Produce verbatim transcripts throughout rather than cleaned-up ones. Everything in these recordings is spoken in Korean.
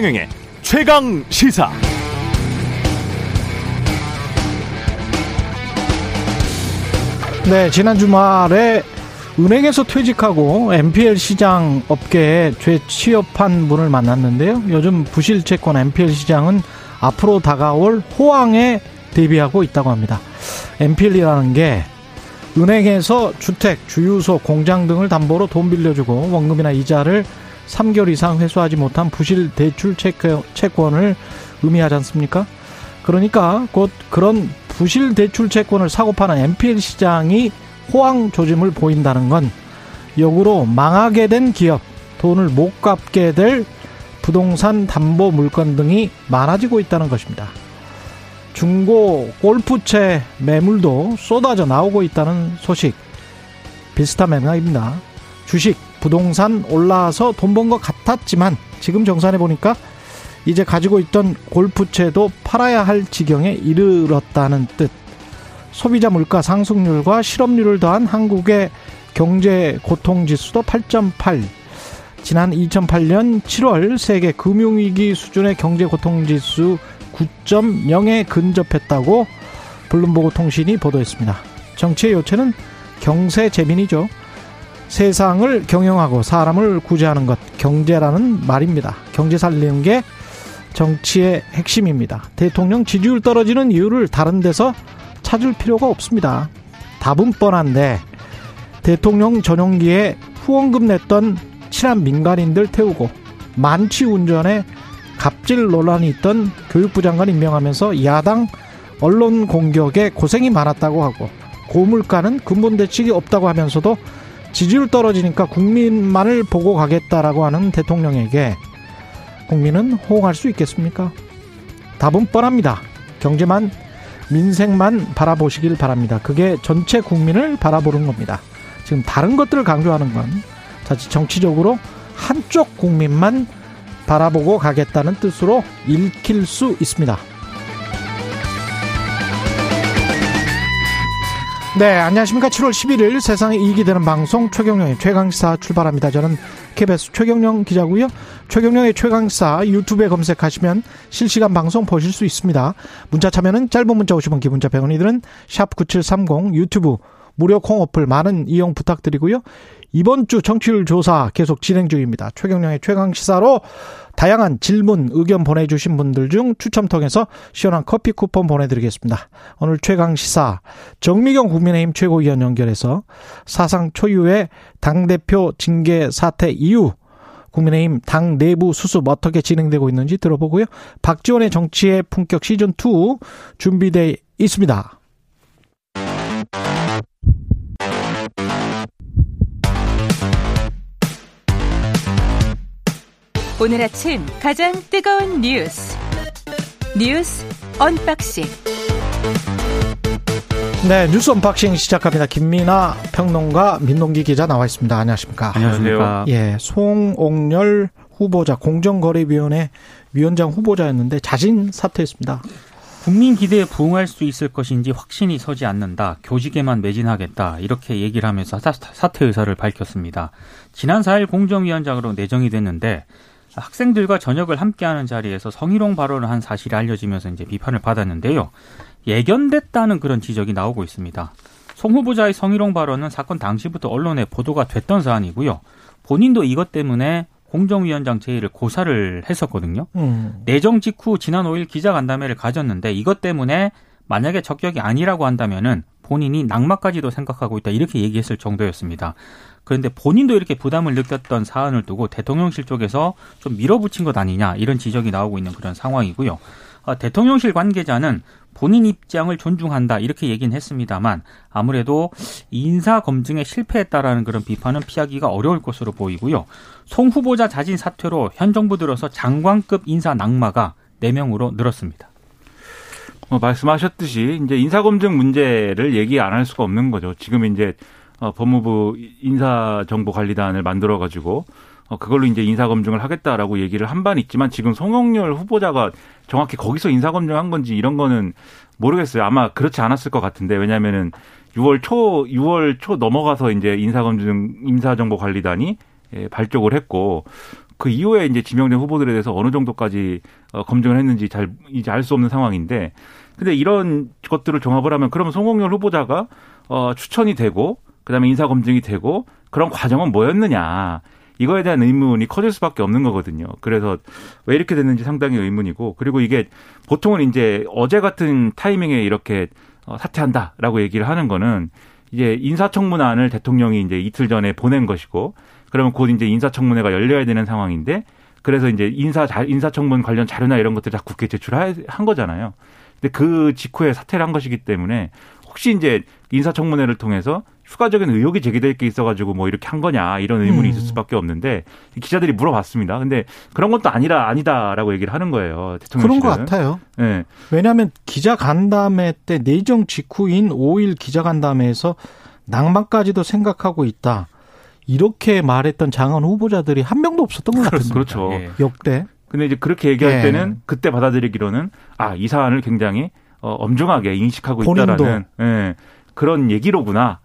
최경영의 최강시사. 네, 지난 주말에 은행에서 퇴직하고 엔피엘 시장 업계에 재취업한 분을 만났는데요. 요즘 부실 채권 엔피엘 시장은 앞으로 다가올 호황에 대비하고 있다고 합니다. 엔피엘이라는 게 은행에서 주택, 주유소, 공장 등을 담보로 돈 빌려주고 원금이나 이자를 삼 개월 이상 회수하지 못한 부실 대출 채권을 의미하지 않습니까? 그러니까 곧 그런 부실 대출 채권을 사고파는 엔피엘 시장이 호황 조짐을 보인다는 건 역으로 망하게 된 기업, 돈을 못 갚게 될 부동산 담보 물건 등이 많아지고 있다는 것입니다. 중고 골프채 매물도 쏟아져 나오고 있다는 소식, 비슷한 맥락입니다. 주식, 부동산 올라와서 돈 번 것 같았지만 지금 정산해 보니까 이제 가지고 있던 골프채도 팔아야 할 지경에 이르렀다는 뜻. 소비자 물가 상승률과 실업률을 더한 한국의 경제 고통지수도 팔 점 팔. 지난 이천팔 년 칠월 세계 금융위기 수준의 경제 고통지수 구 점 영에 근접했다고 블룸버그 통신이 보도했습니다. 정치의 요체는 경세 재민이죠. 세상을 경영하고 사람을 구제하는 것, 경제라는 말입니다. 경제 살리는 게 정치의 핵심입니다. 대통령 지지율 떨어지는 이유를 다른 데서 찾을 필요가 없습니다. 답은 뻔한데 대통령 전용기에 후원금 냈던 친한 민간인들 태우고 만취운전에 갑질 논란이 있던 교육부 장관 임명하면서 야당 언론 공격에 고생이 많았다고 하고 고물가는 근본 대책이 없다고 하면서도 지지율 떨어지니까 국민만을 보고 가겠다라고 하는 대통령에게 국민은 호응할 수 있겠습니까? 답은 뻔합니다. 경제만, 민생만 바라보시길 바랍니다. 그게 전체 국민을 바라보는 겁니다. 지금 다른 것들을 강조하는 건 자칫 정치적으로 한쪽 국민만 바라보고 가겠다는 뜻으로 읽힐 수 있습니다. 네, 안녕하십니까. 칠월 십일일 세상에 이익이 되는 방송 최경영의 최강시사 출발합니다. 저는 케이비에스 최경영 기자고요. 최경영의 최강시사 유튜브에 검색하시면 실시간 방송 보실 수 있습니다. 문자 참여는 짧은 문자 오십 원, 긴 문자 백 원이 드는 샵 구칠삼공, 유튜브 무료 콩 어플 많은 이용 부탁드리고요. 이번 주 청취율 조사 계속 진행 중입니다. 최경영의 최강시사로 다양한 질문, 의견 보내주신 분들 중 추첨 통해서 시원한 커피 쿠폰 보내드리겠습니다. 오늘 최강시사 정미경 국민의힘 최고위원 연결해서 사상 초유의 당대표 징계 사태 이후 국민의힘 당 내부 수습 어떻게 진행되고 있는지 들어보고요. 박지원의 정치의 품격 시즌 투 준비되어 있습니다. 오늘 아침 가장 뜨거운 뉴스 뉴스 언박싱. 네, 뉴스 언박싱 시작합니다. 김민아 평론가, 민동기 기자 나와 있습니다. 안녕하십니까? 안녕하세요. 예, 송옥렬 후보자 공정거래위원회 위원장 후보자였는데 자진 사퇴했습니다. 국민 기대에 부응할 수 있을 것인지 확신이 서지 않는다. 교직에만 매진하겠다. 이렇게 얘기를 하면서 사퇴 의사를 밝혔습니다. 지난 사일 공정위원장으로 내정이 됐는데 학생들과 저녁을 함께하는 자리에서 성희롱 발언을 한 사실이 알려지면서 이제 비판을 받았는데요. 예견됐다는 그런 지적이 나오고 있습니다. 송 후보자의 성희롱 발언은 사건 당시부터 언론에 보도가 됐던 사안이고요. 본인도 이것 때문에 공정위원장 제의를 고사를 했었거든요. 음. 내정 직후 지난 오일 기자간담회를 가졌는데 이것 때문에 만약에 적격이 아니라고 한다면은 본인이 낙마까지도 생각하고 있다, 이렇게 얘기했을 정도였습니다. 그런데 본인도 이렇게 부담을 느꼈던 사안을 두고 대통령실 쪽에서 좀 밀어붙인 것 아니냐, 이런 지적이 나오고 있는 그런 상황이고요. 대통령실 관계자는 본인 입장을 존중한다, 이렇게 얘기는 했습니다만 아무래도 인사검증에 실패했다라는 그런 비판은 피하기가 어려울 것으로 보이고요. 송 후보자 자진 사퇴로 현 정부 들어서 장관급 인사 낙마가 네 명으로 늘었습니다. 어, 말씀하셨듯이 이제 인사검증 문제를 얘기 안 할 수가 없는 거죠. 지금 이제 어, 법무부 인사정보관리단을 만들어가지고 어, 그걸로 이제 인사검증을 하겠다라고 얘기를 한 반 있지만 지금 송영렬 후보자가 정확히 거기서 인사검증한 건지 이런 거는 모르겠어요. 아마 그렇지 않았을 것 같은데, 왜냐면은 유월 초, 유월 초 넘어가서 이제 인사검증 인사정보관리단이 예, 발족을 했고 그 이후에 이제 지명된 후보들에 대해서 어느 정도까지 어, 검증을 했는지 잘 이제 알 수 없는 상황인데, 근데 이런 것들을 종합을 하면 그러면 송영렬 후보자가 어, 추천이 되고 그다음에 인사 검증이 되고 그런 과정은 뭐였느냐, 이거에 대한 의문이 커질 수밖에 없는 거거든요. 그래서 왜 이렇게 됐는지 상당히 의문이고, 그리고 이게 보통은 이제 어제 같은 타이밍에 이렇게 어, 사퇴한다라고 얘기를 하는 거는 이제 인사청문안을 대통령이 이제 이틀 전에 보낸 것이고, 그러면 곧 이제 인사청문회가 열려야 되는 상황인데, 그래서 이제 인사, 인사청문 관련 자료나 이런 것들 다 국회에 제출한 거잖아요. 근데 그 직후에 사퇴를 한 것이기 때문에 혹시 이제 인사청문회를 통해서 추가적인 의혹이 제기될 게 있어가지고 뭐 이렇게 한 거냐, 이런 의문이 음. 있을 수밖에 없는데, 기자들이 물어봤습니다. 근데 그런 것도 아니라 아니다라고 얘기를 하는 거예요. 대통령실은. 그런 것 같아요. 네. 왜냐하면 기자간담회 때 내정 직후인 오일 기자간담회에서 낭만까지도 생각하고 있다, 이렇게 말했던 장관 후보자들이 한 명도 없었던 것 같습니다. 그렇죠. 예. 역대. 근데 이제 그렇게 얘기할 예. 때는 그때 받아들이기로는 아, 이 사안을 굉장히 어, 엄중하게 인식하고 본인도. 있다라는 예, 그런 얘기로구나,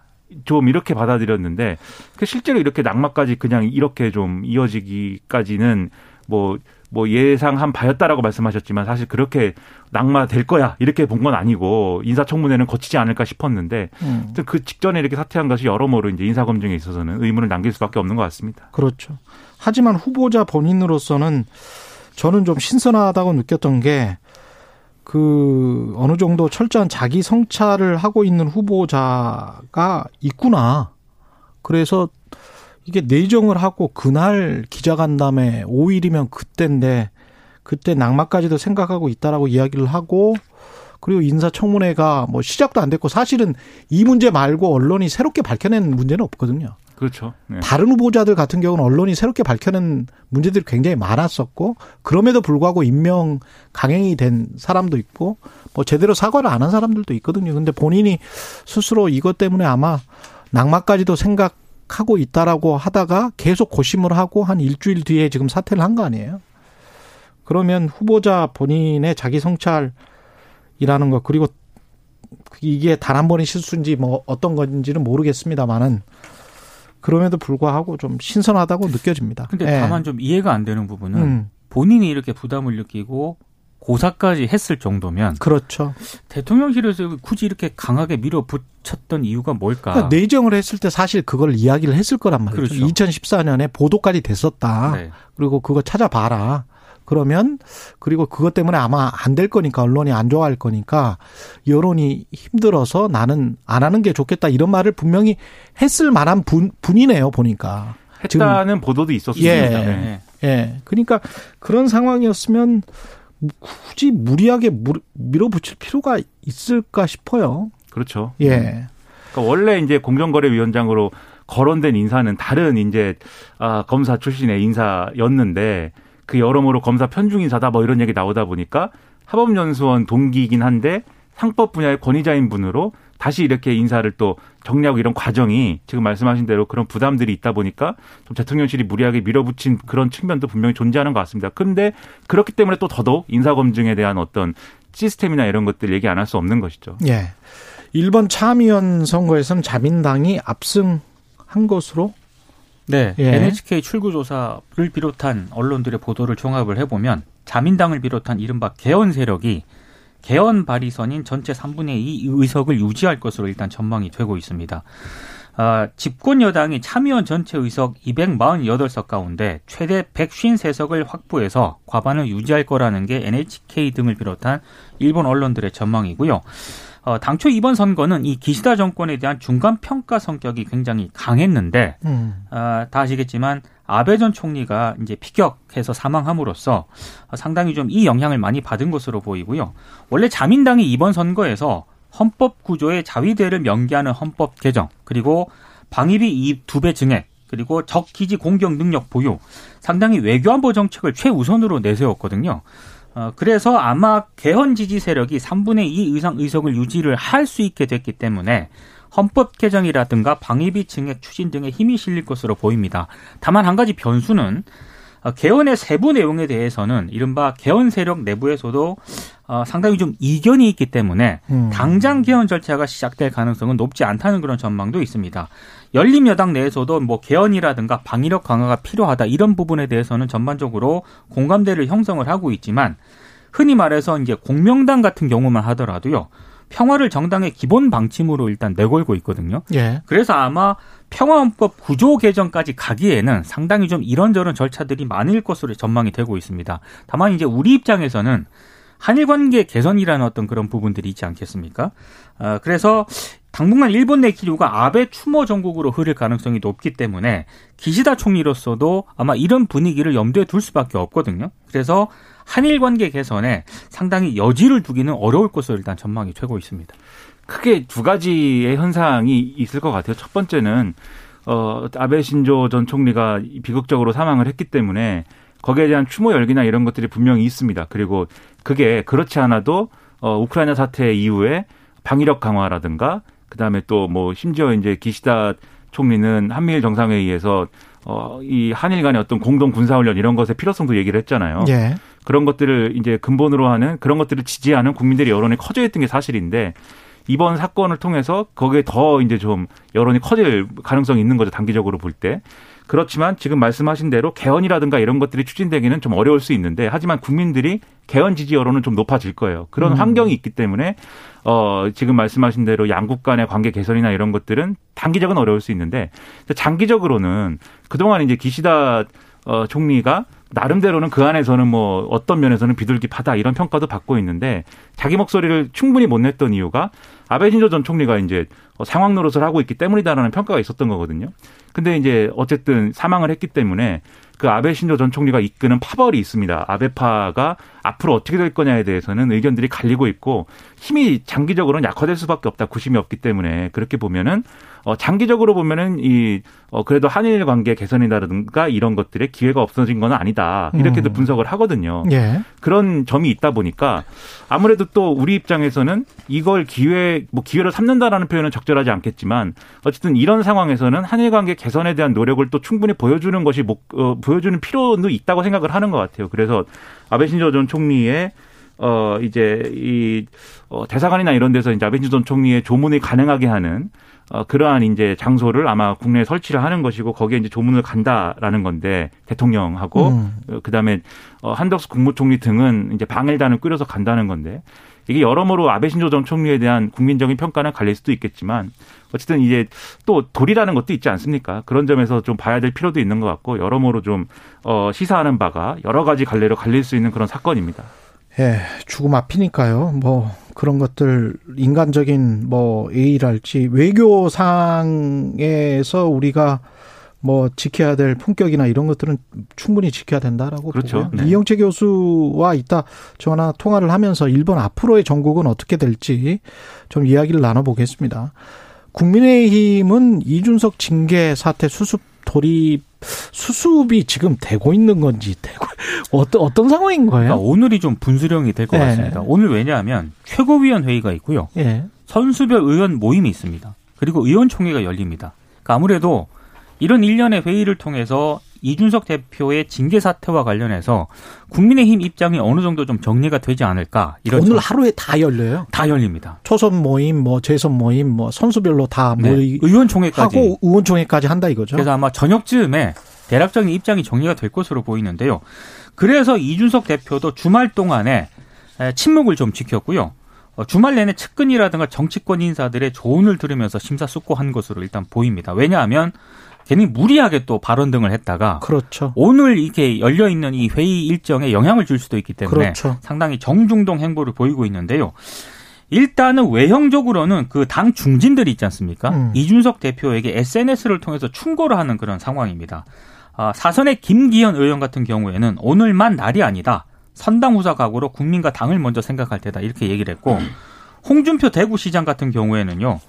좀 이렇게 받아들였는데, 실제로 이렇게 낙마까지 그냥 이렇게 좀 이어지기까지는 뭐, 뭐 예상한 바였다라고 말씀하셨지만 사실 그렇게 낙마될 거야 이렇게 본 건 아니고 인사청문회는 거치지 않을까 싶었는데 음. 그 직전에 이렇게 사퇴한 것이 여러모로 이제 인사검증에 있어서는 의문을 남길 수밖에 없는 것 같습니다. 그렇죠. 하지만 후보자 본인으로서는 저는 좀 신선하다고 느꼈던 게, 그 어느 정도 철저한 자기 성찰을 하고 있는 후보자가 있구나. 그래서 이게 내정을 하고 그날 기자간담회 오일이면 그때인데 그때 낙마까지도 생각하고 있다라고 이야기를 하고, 그리고 인사청문회가 뭐 시작도 안 됐고, 사실은 이 문제 말고 언론이 새롭게 밝혀낸 문제는 없거든요. 그렇죠. 네. 다른 후보자들 같은 경우는 언론이 새롭게 밝혀낸 문제들이 굉장히 많았었고, 그럼에도 불구하고 임명 강행이 된 사람도 있고, 뭐 제대로 사과를 안 한 사람들도 있거든요. 근데 본인이 스스로 이것 때문에 아마 낙마까지도 생각하고 있다라고 하다가 계속 고심을 하고 한 일주일 뒤에 지금 사퇴를 한 거 아니에요? 그러면 후보자 본인의 자기 성찰이라는 것, 그리고 이게 단 한 번의 실수인지 뭐 어떤 건지는 모르겠습니다만은, 그럼에도 불구하고 좀 신선하다고 느껴집니다. 근데 예. 다만 좀 이해가 안 되는 부분은 음. 본인이 이렇게 부담을 느끼고 고사까지 했을 정도면, 그렇죠, 대통령실에서 굳이 이렇게 강하게 밀어붙였던 이유가 뭘까? 그러니까 내정을 했을 때 사실 그걸 이야기를 했을 거란 말이죠. 그렇죠. 이천십사 년에 보도까지 됐었다. 네. 그리고 그거 찾아봐라. 그러면, 그리고 그것 때문에 아마 안 될 거니까, 언론이 안 좋아할 거니까, 여론이 힘들어서 나는 안 하는 게 좋겠다, 이런 말을 분명히 했을 만한 분, 분이네요, 보니까. 했다는 지금. 보도도 있었습니다. 예. 네. 예. 그러니까 그런 상황이었으면 굳이 무리하게 물, 밀어붙일 필요가 있을까 싶어요. 그렇죠. 예. 그러니까 원래 이제 공정거래위원장으로 거론된 인사는 다른 이제, 아, 검사 출신의 인사였는데, 그 여러모로 검사 편중 인사다 뭐 이런 얘기 나오다 보니까 하법연수원 동기이긴 한데 상법 분야의 권위자인 분으로 다시 이렇게 인사를 또 정리하고, 이런 과정이 지금 말씀하신 대로 그런 부담들이 있다 보니까 좀 대통령실이 무리하게 밀어붙인 그런 측면도 분명히 존재하는 것 같습니다. 그런데 그렇기 때문에 또 더더욱 인사검증에 대한 어떤 시스템이나 이런 것들 얘기 안 할 수 없는 것이죠. 예. 일본 참의원 선거에서는 자민당이 압승한 것으로, 네, 예. 엔에이치케이 출구조사를 비롯한 언론들의 보도를 종합을 해보면 자민당을 비롯한 이른바 개헌 세력이 개헌 발의선인 전체 삼분의 이 의석을 유지할 것으로 일단 전망이 되고 있습니다. 아, 집권 여당이 참의원 전체 의석 이백사십팔 석 가운데 최대 백오십삼 석을 확보해서 과반을 유지할 거라는 게 엔에이치케이 등을 비롯한 일본 언론들의 전망이고요. 어, 당초 이번 선거는 이 기시다 정권에 대한 중간평가 성격이 굉장히 강했는데, 음. 어, 다 아시겠지만 아베 전 총리가 이제 피격해서 사망함으로써 상당히 좀 이 영향을 많이 받은 것으로 보이고요. 원래 자민당이 이번 선거에서 헌법 구조의 자위대를 명기하는 헌법 개정, 그리고 방위비 두 배 증액, 그리고 적기지 공격 능력 보유, 상당히 외교안보 정책을 최우선으로 내세웠거든요. 어, 그래서 아마 개헌 지지 세력이 삼분의 이 이상 의석을 유지를 할 수 있게 됐기 때문에 헌법 개정이라든가 방위비 증액 추진 등에 힘이 실릴 것으로 보입니다. 다만 한 가지 변수는 개헌의 세부 내용에 대해서는 이른바 개헌 세력 내부에서도 어, 상당히 좀 이견이 있기 때문에 음. 당장 개헌 절차가 시작될 가능성은 높지 않다는 그런 전망도 있습니다. 열린여당 내에서도 뭐 개헌이라든가 방위력 강화가 필요하다 이런 부분에 대해서는 전반적으로 공감대를 형성을 하고 있지만 흔히 말해서 이제 공명당 같은 경우만 하더라도요. 평화를 정당의 기본 방침으로 일단 내걸고 있거든요. 예. 그래서 아마 평화헌법 구조 개정까지 가기에는 상당히 좀 이런저런 절차들이 많을 것으로 전망이 되고 있습니다. 다만 이제 우리 입장에서는 한일 관계 개선이라는 어떤 그런 부분들이 있지 않겠습니까? 어, 그래서 당분간 일본 내 기류가 아베 추모 정국으로 흐를 가능성이 높기 때문에 기시다 총리로서도 아마 이런 분위기를 염두에 둘 수밖에 없거든요. 그래서 한일 관계 개선에 상당히 여지를 두기는 어려울 것으로 일단 전망이 되고 있습니다. 크게 두 가지의 현상이 있을 것 같아요. 첫 번째는 어, 아베 신조 전 총리가 비극적으로 사망을 했기 때문에 거기에 대한 추모 열기나 이런 것들이 분명히 있습니다. 그리고 그게 그렇지 않아도 어, 우크라이나 사태 이후에 방위력 강화라든가 그다음에 또 뭐 심지어 이제 기시다 총리는 한미일 정상회의에서 어, 이 한일 간의 어떤 공동 군사훈련 이런 것의 필요성도 얘기를 했잖아요. 예. 그런 것들을 이제 근본으로 하는 그런 것들을 지지하는 국민들의 여론이 커져 있던 게 사실인데 이번 사건을 통해서 거기에 더 이제 좀 여론이 커질 가능성이 있는 거죠. 단기적으로 볼 때. 그렇지만 지금 말씀하신 대로 개헌이라든가 이런 것들이 추진되기는 좀 어려울 수 있는데 하지만 국민들이 개헌 지지 여론은 좀 높아질 거예요. 그런 음. 환경이 있기 때문에 어 지금 말씀하신 대로 양국 간의 관계 개선이나 이런 것들은 단기적은 어려울 수 있는데 장기적으로는 그동안 이제 기시다 어, 총리가 나름대로는 그 안에서는 뭐 어떤 면에서는 비둘기파다 이런 평가도 받고 있는데 자기 목소리를 충분히 못 냈던 이유가 아베 신조 전 총리가 이제 상황 노릇을 하고 있기 때문이다라는 평가가 있었던 거거든요. 근데 이제 어쨌든 사망을 했기 때문에 그 아베 신조 전 총리가 이끄는 파벌이 있습니다. 아베파가 앞으로 어떻게 될 거냐에 대해서는 의견들이 갈리고 있고 힘이 장기적으로는 약화될 수밖에 없다. 구심이 없기 때문에 그렇게 보면은 어 장기적으로 보면은 이 어 그래도 한일 관계 개선이라든가 이런 것들의 기회가 없어진 건 아니다. 이렇게도 음. 분석을 하거든요. 예. 그런 점이 있다 보니까 아무래도 또 우리 입장에서는 이걸 기회 뭐 기회로 삼는다라는 표현은 적절하지 않겠지만 어쨌든 이런 상황에서는 한일 관계 개선에 대한 노력을 또 충분히 보여주는 것이 목 어, 보여주는 필요도 있다고 생각을 하는 것 같아요. 그래서 아베 신조 전 총리의 어 이제 이 어, 대사관이나 이런 데서 이제 아베 신조 전 총리의 조문이 가능하게 하는 어, 그러한 이제 장소를 아마 국내에 설치를 하는 것이고 거기에 이제 조문을 간다라는 건데 대통령하고 음. 어, 그다음에 어, 한덕수 국무총리 등은 이제 방일단을 꾸려서 간다는 건데 이게 여러모로 아베 신조 전 총리에 대한 국민적인 평가는 갈릴 수도 있겠지만 어쨌든 이제 또 도리라는 것도 있지 않습니까? 그런 점에서 좀 봐야 될 필요도 있는 것 같고 여러모로 좀 어, 시사하는 바가 여러 가지 갈래로 갈릴 수 있는 그런 사건입니다. 예, 죽음 앞이니까요. 뭐 그런 것들 인간적인 뭐 예의랄지 외교상에서 우리가 뭐 지켜야 될 품격이나 이런 것들은 충분히 지켜야 된다라고 그렇죠. 보고요. 네. 이영채 교수와 이따 전화 통화를 하면서 일본 앞으로의 정국은 어떻게 될지 좀 이야기를 나눠보겠습니다. 국민의힘은 이준석 징계 사태 수습 돌입 수습이 지금 되고 있는 건지 되고 어떤 어떤 상황인 거예요? 그러니까 오늘이 좀 분수령이 될 것 네. 같습니다. 오늘 왜냐하면 최고위원회의가 있고요. 네. 선수별 의원 모임이 있습니다. 그리고 의원총회가 열립니다. 그러니까 아무래도 이런 일련의 회의를 통해서 이준석 대표의 징계 사태와 관련해서 국민의힘 입장이 어느 정도 좀 정리가 되지 않을까. 이런 오늘 점. 하루에 다 열려요? 다 열립니다. 초선 모임, 뭐 재선 모임, 뭐 선수별로 다 네. 모이 의원총회까지 하고 의원총회까지 한다 이거죠. 그래서 아마 저녁쯤에 대략적인 입장이 정리가 될 것으로 보이는데요. 그래서 이준석 대표도 주말 동안에 침묵을 좀 지켰고요. 주말 내내 측근이라든가 정치권 인사들의 조언을 들으면서 심사숙고한 것으로 일단 보입니다. 왜냐하면 괜히 무리하게 또 발언 등을 했다가 그렇죠. 오늘 이렇게 열려있는 이 회의 일정에 영향을 줄 수도 있기 때문에 그렇죠. 상당히 정중동 행보를 보이고 있는데요. 일단은 외형적으로는 그 당 중진들이 있지 않습니까? 음. 이준석 대표에게 에스엔에스를 통해서 충고를 하는 그런 상황입니다. 아, 사선의 김기현 의원 같은 경우에는 오늘만 날이 아니다. 선당 후사 각오로 국민과 당을 먼저 생각할 때다. 이렇게 얘기를 했고 홍준표 대구시장 같은 경우에는요.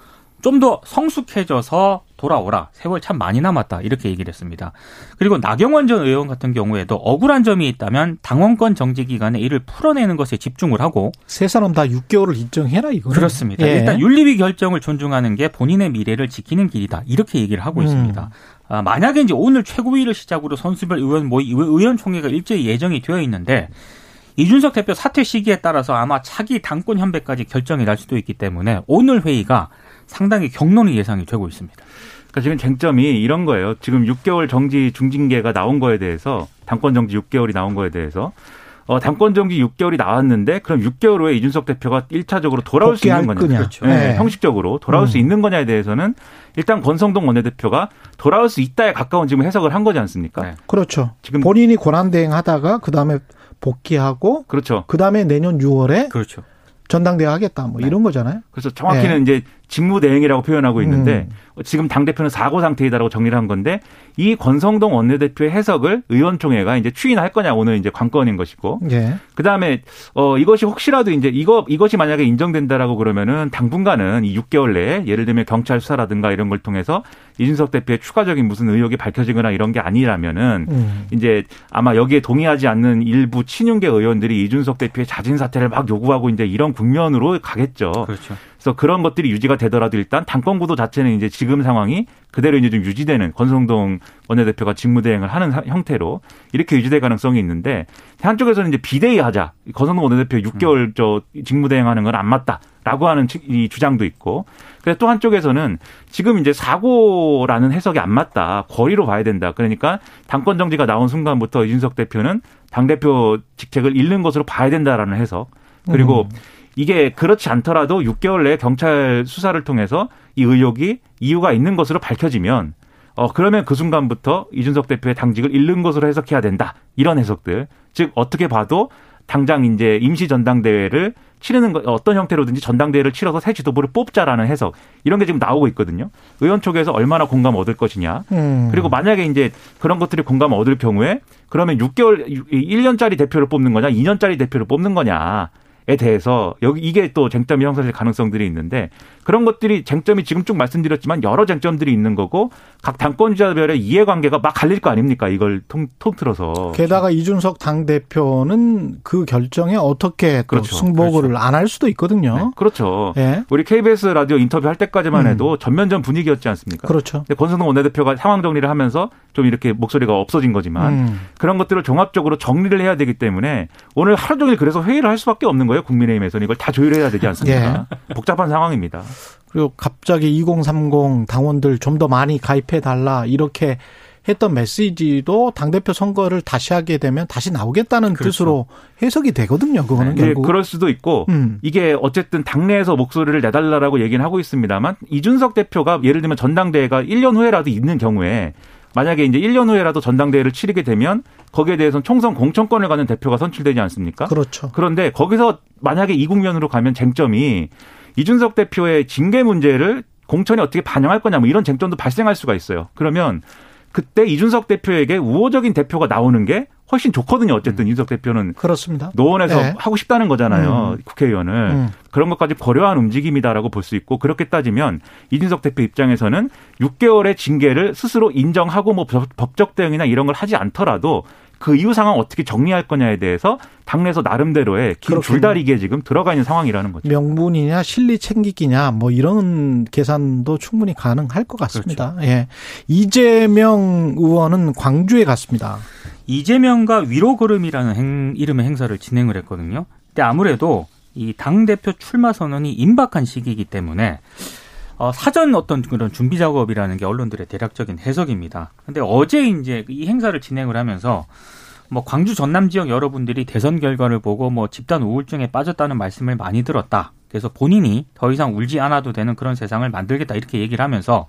좀 더 성숙해져서 돌아오라. 세월 참 많이 남았다. 이렇게 얘기를 했습니다. 그리고 나경원 전 의원 같은 경우에도 억울한 점이 있다면 당원권 정지 기간에 이를 풀어내는 것에 집중을 하고. 세 사람 다 육 개월을 인정해라 이거는. 그렇습니다. 예. 일단 윤리위 결정을 존중하는 게 본인의 미래를 지키는 길이다. 이렇게 얘기를 하고 음. 있습니다. 아, 만약에 이제 오늘 최고위를 시작으로 선수별 의원 모의 의원총회가 일제히 예정이 되어 있는데 이준석 대표 사퇴 시기에 따라서 아마 차기 당권 현배까지 결정이 날 수도 있기 때문에 오늘 회의가 상당히 격론이 예상이 되고 있습니다. 그러니까 지금 쟁점이 이런 거예요. 지금 육 개월 정지 중징계가 나온 거에 대해서 당권 정지 육 개월이 나온 거에 대해서 어, 당권 정지 육 개월이 나왔는데 그럼 육 개월 후에 이준석 대표가 일차적으로 돌아올 수 있는 거냐. 그렇죠. 네. 네. 형식적으로 돌아올 음. 수 있는 거냐에 대해서는 일단 권성동 원내대표가 돌아올 수 있다에 가까운 지금 해석을 한 거지 않습니까? 네. 그렇죠. 지금 본인이 권한대행하다가 그다음에 복귀하고 그렇죠. 그다음에 내년 유월에 그렇죠. 전당대회 하겠다 뭐 네. 이런 거잖아요. 그래서 정확히는 네. 이제 직무대행이라고 표현하고 있는데 음. 지금 당대표는 사고 상태이다라고 정리를 한 건데 이 권성동 원내대표의 해석을 의원총회가 이제 추인할 거냐 오늘 이제 관건인 것이고 예. 그다음에 어 이것이 혹시라도 이제 이거 이것이 만약에 인정된다라고 그러면은 당분간은 이 육 개월 내에 예를 들면 경찰 수사라든가 이런 걸 통해서 이준석 대표의 추가적인 무슨 의혹이 밝혀지거나 이런 게 아니라면은 음. 이제 아마 여기에 동의하지 않는 일부 친윤계 의원들이 이준석 대표의 자진 사퇴를 막 요구하고 이제 이런 국면으로 가겠죠. 그렇죠. 그래서 그런 것들이 유지가 되더라도 일단 당권 구도 자체는 이제 지금 상황이 그대로 이제 좀 유지되는 권성동 원내대표가 직무대행을 하는 형태로 이렇게 유지될 가능성이 있는데 한쪽에서는 이제 비대위 하자. 권성동 원내대표 육 개월 음. 저 직무대행하는 건 안 맞다라고 하는 이 주장도 있고 그래서 또 한쪽에서는 지금 이제 사고라는 해석이 안 맞다. 거리로 봐야 된다. 그러니까 당권 정지가 나온 순간부터 이준석 대표는 당대표 직책을 잃는 것으로 봐야 된다라는 해석. 그리고 음. 이게 그렇지 않더라도 육 개월 내에 경찰 수사를 통해서 이 의혹이 이유가 있는 것으로 밝혀지면 어 그러면 그 순간부터 이준석 대표의 당직을 잃는 것으로 해석해야 된다. 이런 해석들. 즉 어떻게 봐도 당장 이제 임시 전당대회를 치르는 거, 어떤 형태로든지 전당대회를 치러서 새 지도부를 뽑자라는 해석 이런 게 지금 나오고 있거든요. 의원 쪽에서 얼마나 공감 얻을 것이냐. 음. 그리고 만약에 이제 그런 것들이 공감 얻을 경우에 그러면 육 개월 일 년짜리 대표를 뽑는 거냐, 이 년짜리 대표를 뽑는 거냐. 에 대해서 여기 이게 또 쟁점이 형성될 가능성들이 있는데 그런 것들이 쟁점이 지금 쭉 말씀드렸지만 여러 쟁점들이 있는 거고 각 당권주자별의 이해관계가 막 갈릴 거 아닙니까? 이걸 통, 통틀어서. 게다가 이준석 당대표는 그 결정에 어떻게 또 그렇죠. 승복을 그렇죠. 안 할 수도 있거든요. 네. 그렇죠. 네. 우리 케이비에스 라디오 인터뷰할 때까지만 해도 음. 전면전 분위기였지 않습니까? 그렇죠. 근데 권성동 원내대표가 상황 정리를 하면서 좀 이렇게 목소리가 없어진 거지만 음. 그런 것들을 종합적으로 정리를 해야 되기 때문에 오늘 하루 종일 그래서 회의를 할 수밖에 없는 거예요. 국민의힘에서는 이걸 다 조율해야 되지 않습니까? 예. 복잡한 상황입니다. 그리고 갑자기 이공삼공 당원들 좀 더 많이 가입해달라 이렇게 했던 메시지도 당대표 선거를 다시 하게 되면 다시 나오겠다는 그렇죠. 뜻으로 해석이 되거든요. 그거는 네. 결국. 네, 그럴 수도 있고 음. 이게 어쨌든 당내에서 목소리를 내달라고 얘기는 하고 있습니다만 이준석 대표가 예를 들면 전당대회가 일 년 후에라도 있는 경우에 만약에 이제 일 년 후에라도 전당대회를 치르게 되면 거기에 대해서는 총선 공천권을 가는 대표가 선출되지 않습니까? 그렇죠. 그런데 거기서 만약에 이 국면으로 가면 쟁점이 이준석 대표의 징계 문제를 공천에 어떻게 반영할 거냐 뭐 이런 쟁점도 발생할 수가 있어요. 그러면 그때 이준석 대표에게 우호적인 대표가 나오는 게 훨씬 좋거든요. 어쨌든 음. 이준석 대표는 그렇습니다. 노원에서 네. 하고 싶다는 거잖아요. 음. 국회의원을. 음. 그런 것까지 고려한 움직임이다라고 볼 수 있고 그렇게 따지면 이준석 대표 입장에서는 육 개월의 징계를 스스로 인정하고 뭐 법적 대응이나 이런 걸 하지 않더라도 그 이후 상황 어떻게 정리할 거냐에 대해서 당내에서 나름대로의 긴 줄다리기에 지금 들어가 있는 상황이라는 거죠. 명분이냐 실리 챙기기냐 뭐 이런 계산도 충분히 가능할 것 같습니다. 그렇죠. 예. 이재명 의원은 광주에 갔습니다. 이재명과 위로 걸음이라는 행, 이름의 행사를 진행을 했거든요. 근데 아무래도 이 당대표 출마 선언이 임박한 시기이기 때문에 어, 사전 어떤 그런 준비 작업이라는 게 언론들의 대략적인 해석입니다. 근데 어제 이제 이 행사를 진행을 하면서 뭐 광주 전남 지역 여러분들이 대선 결과를 보고 뭐 집단 우울증에 빠졌다는 말씀을 많이 들었다. 그래서 본인이 더 이상 울지 않아도 되는 그런 세상을 만들겠다 이렇게 얘기를 하면서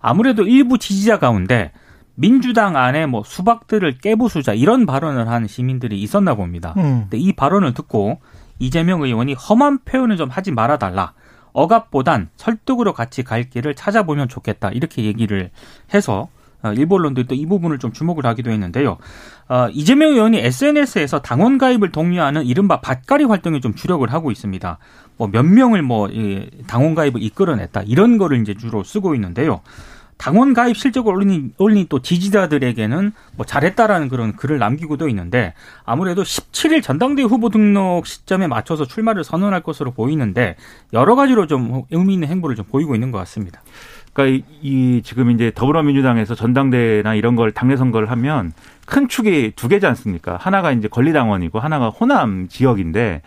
아무래도 일부 지지자 가운데 민주당 안에 뭐 수박들을 깨부수자 이런 발언을 한 시민들이 있었나 봅니다. 음. 근데 이 발언을 듣고 이재명 의원이 험한 표현을 좀 하지 말아달라. 억압보단 설득으로 같이 갈 길을 찾아보면 좋겠다. 이렇게 얘기를 해서 일부 언론들이 또 이 부분을 좀 주목을 하기도 했는데요. 이재명 의원이 에스엔에스에서 당원 가입을 독려하는 이른바 밭갈이 활동에 좀 주력을 하고 있습니다. 뭐 몇 명을 뭐 당원 가입을 이끌어냈다 이런 거를 이제 주로 쓰고 있는데요. 당원 가입 실적을 올린, 올린 또 지지자들에게는 뭐 잘했다라는 그런 글을 남기고도 있는데 아무래도 십칠 일 전당대회 후보 등록 시점에 맞춰서 출마를 선언할 것으로 보이는데 여러 가지로 좀 의미 있는 행보를 좀 보이고 있는 것 같습니다. 그러니까 이, 이 지금 이제 더불어민주당에서 전당대회나 이런 걸 당내 선거를 하면 큰 축이 두 개지 않습니까? 하나가 이제 권리당원이고 하나가 호남 지역인데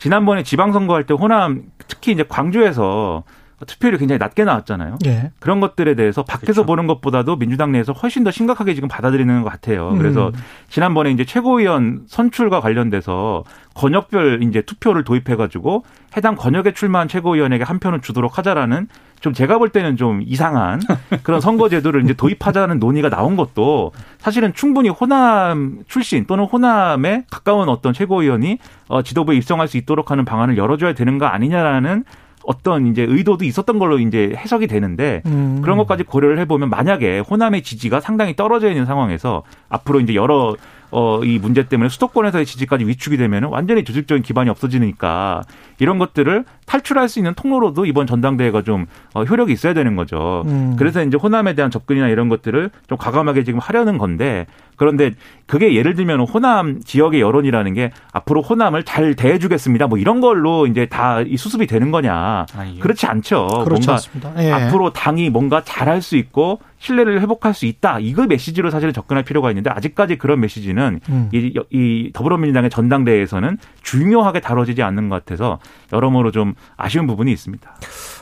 지난번에 지방선거 할 때 호남 특히 이제 광주에서 투표율이 굉장히 낮게 나왔잖아요. 예. 그런 것들에 대해서 밖에서 그렇죠. 보는 것보다도 민주당 내에서 훨씬 더 심각하게 지금 받아들이는 것 같아요. 그래서 음. 지난번에 이제 최고위원 선출과 관련돼서 권역별 이제 투표를 도입해가지고 해당 권역에 출마한 최고위원에게 한 표는 주도록 하자라는 좀 제가 볼 때는 좀 이상한 그런 선거제도를 이제 도입하자는 논의가 나온 것도 사실은 충분히 호남 출신 또는 호남에 가까운 어떤 최고위원이 지도부에 입성할 수 있도록 하는 방안을 열어줘야 되는 거 아니냐라는 어떤 이제 의도도 있었던 걸로 이제 해석이 되는데 음. 그런 것까지 고려를 해보면 만약에 호남의 지지가 상당히 떨어져 있는 상황에서 앞으로 이제 여러 어, 이 문제 때문에 수도권에서의 지지까지 위축이 되면은 완전히 조직적인 기반이 없어지니까 이런 것들을 탈출할 수 있는 통로로도 이번 전당대회가 좀 어, 효력이 있어야 되는 거죠. 음. 그래서 이제 호남에 대한 접근이나 이런 것들을 좀 과감하게 지금 하려는 건데 그런데 그게 예를 들면 호남 지역의 여론이라는 게 앞으로 호남을 잘 대해주겠습니다. 뭐 이런 걸로 이제 다 이 수습이 되는 거냐. 아니요. 그렇지 않죠. 그렇지 않습니다. 예. 앞으로 당이 뭔가 잘할 수 있고 신뢰를 회복할 수 있다. 이거 메시지로 사실은 접근할 필요가 있는데 아직까지 그런 메시지는 음. 이, 이 더불어민주당의 전당대회에서는 중요하게 다뤄지지 않는 것 같아서 여러모로 좀 아쉬운 부분이 있습니다.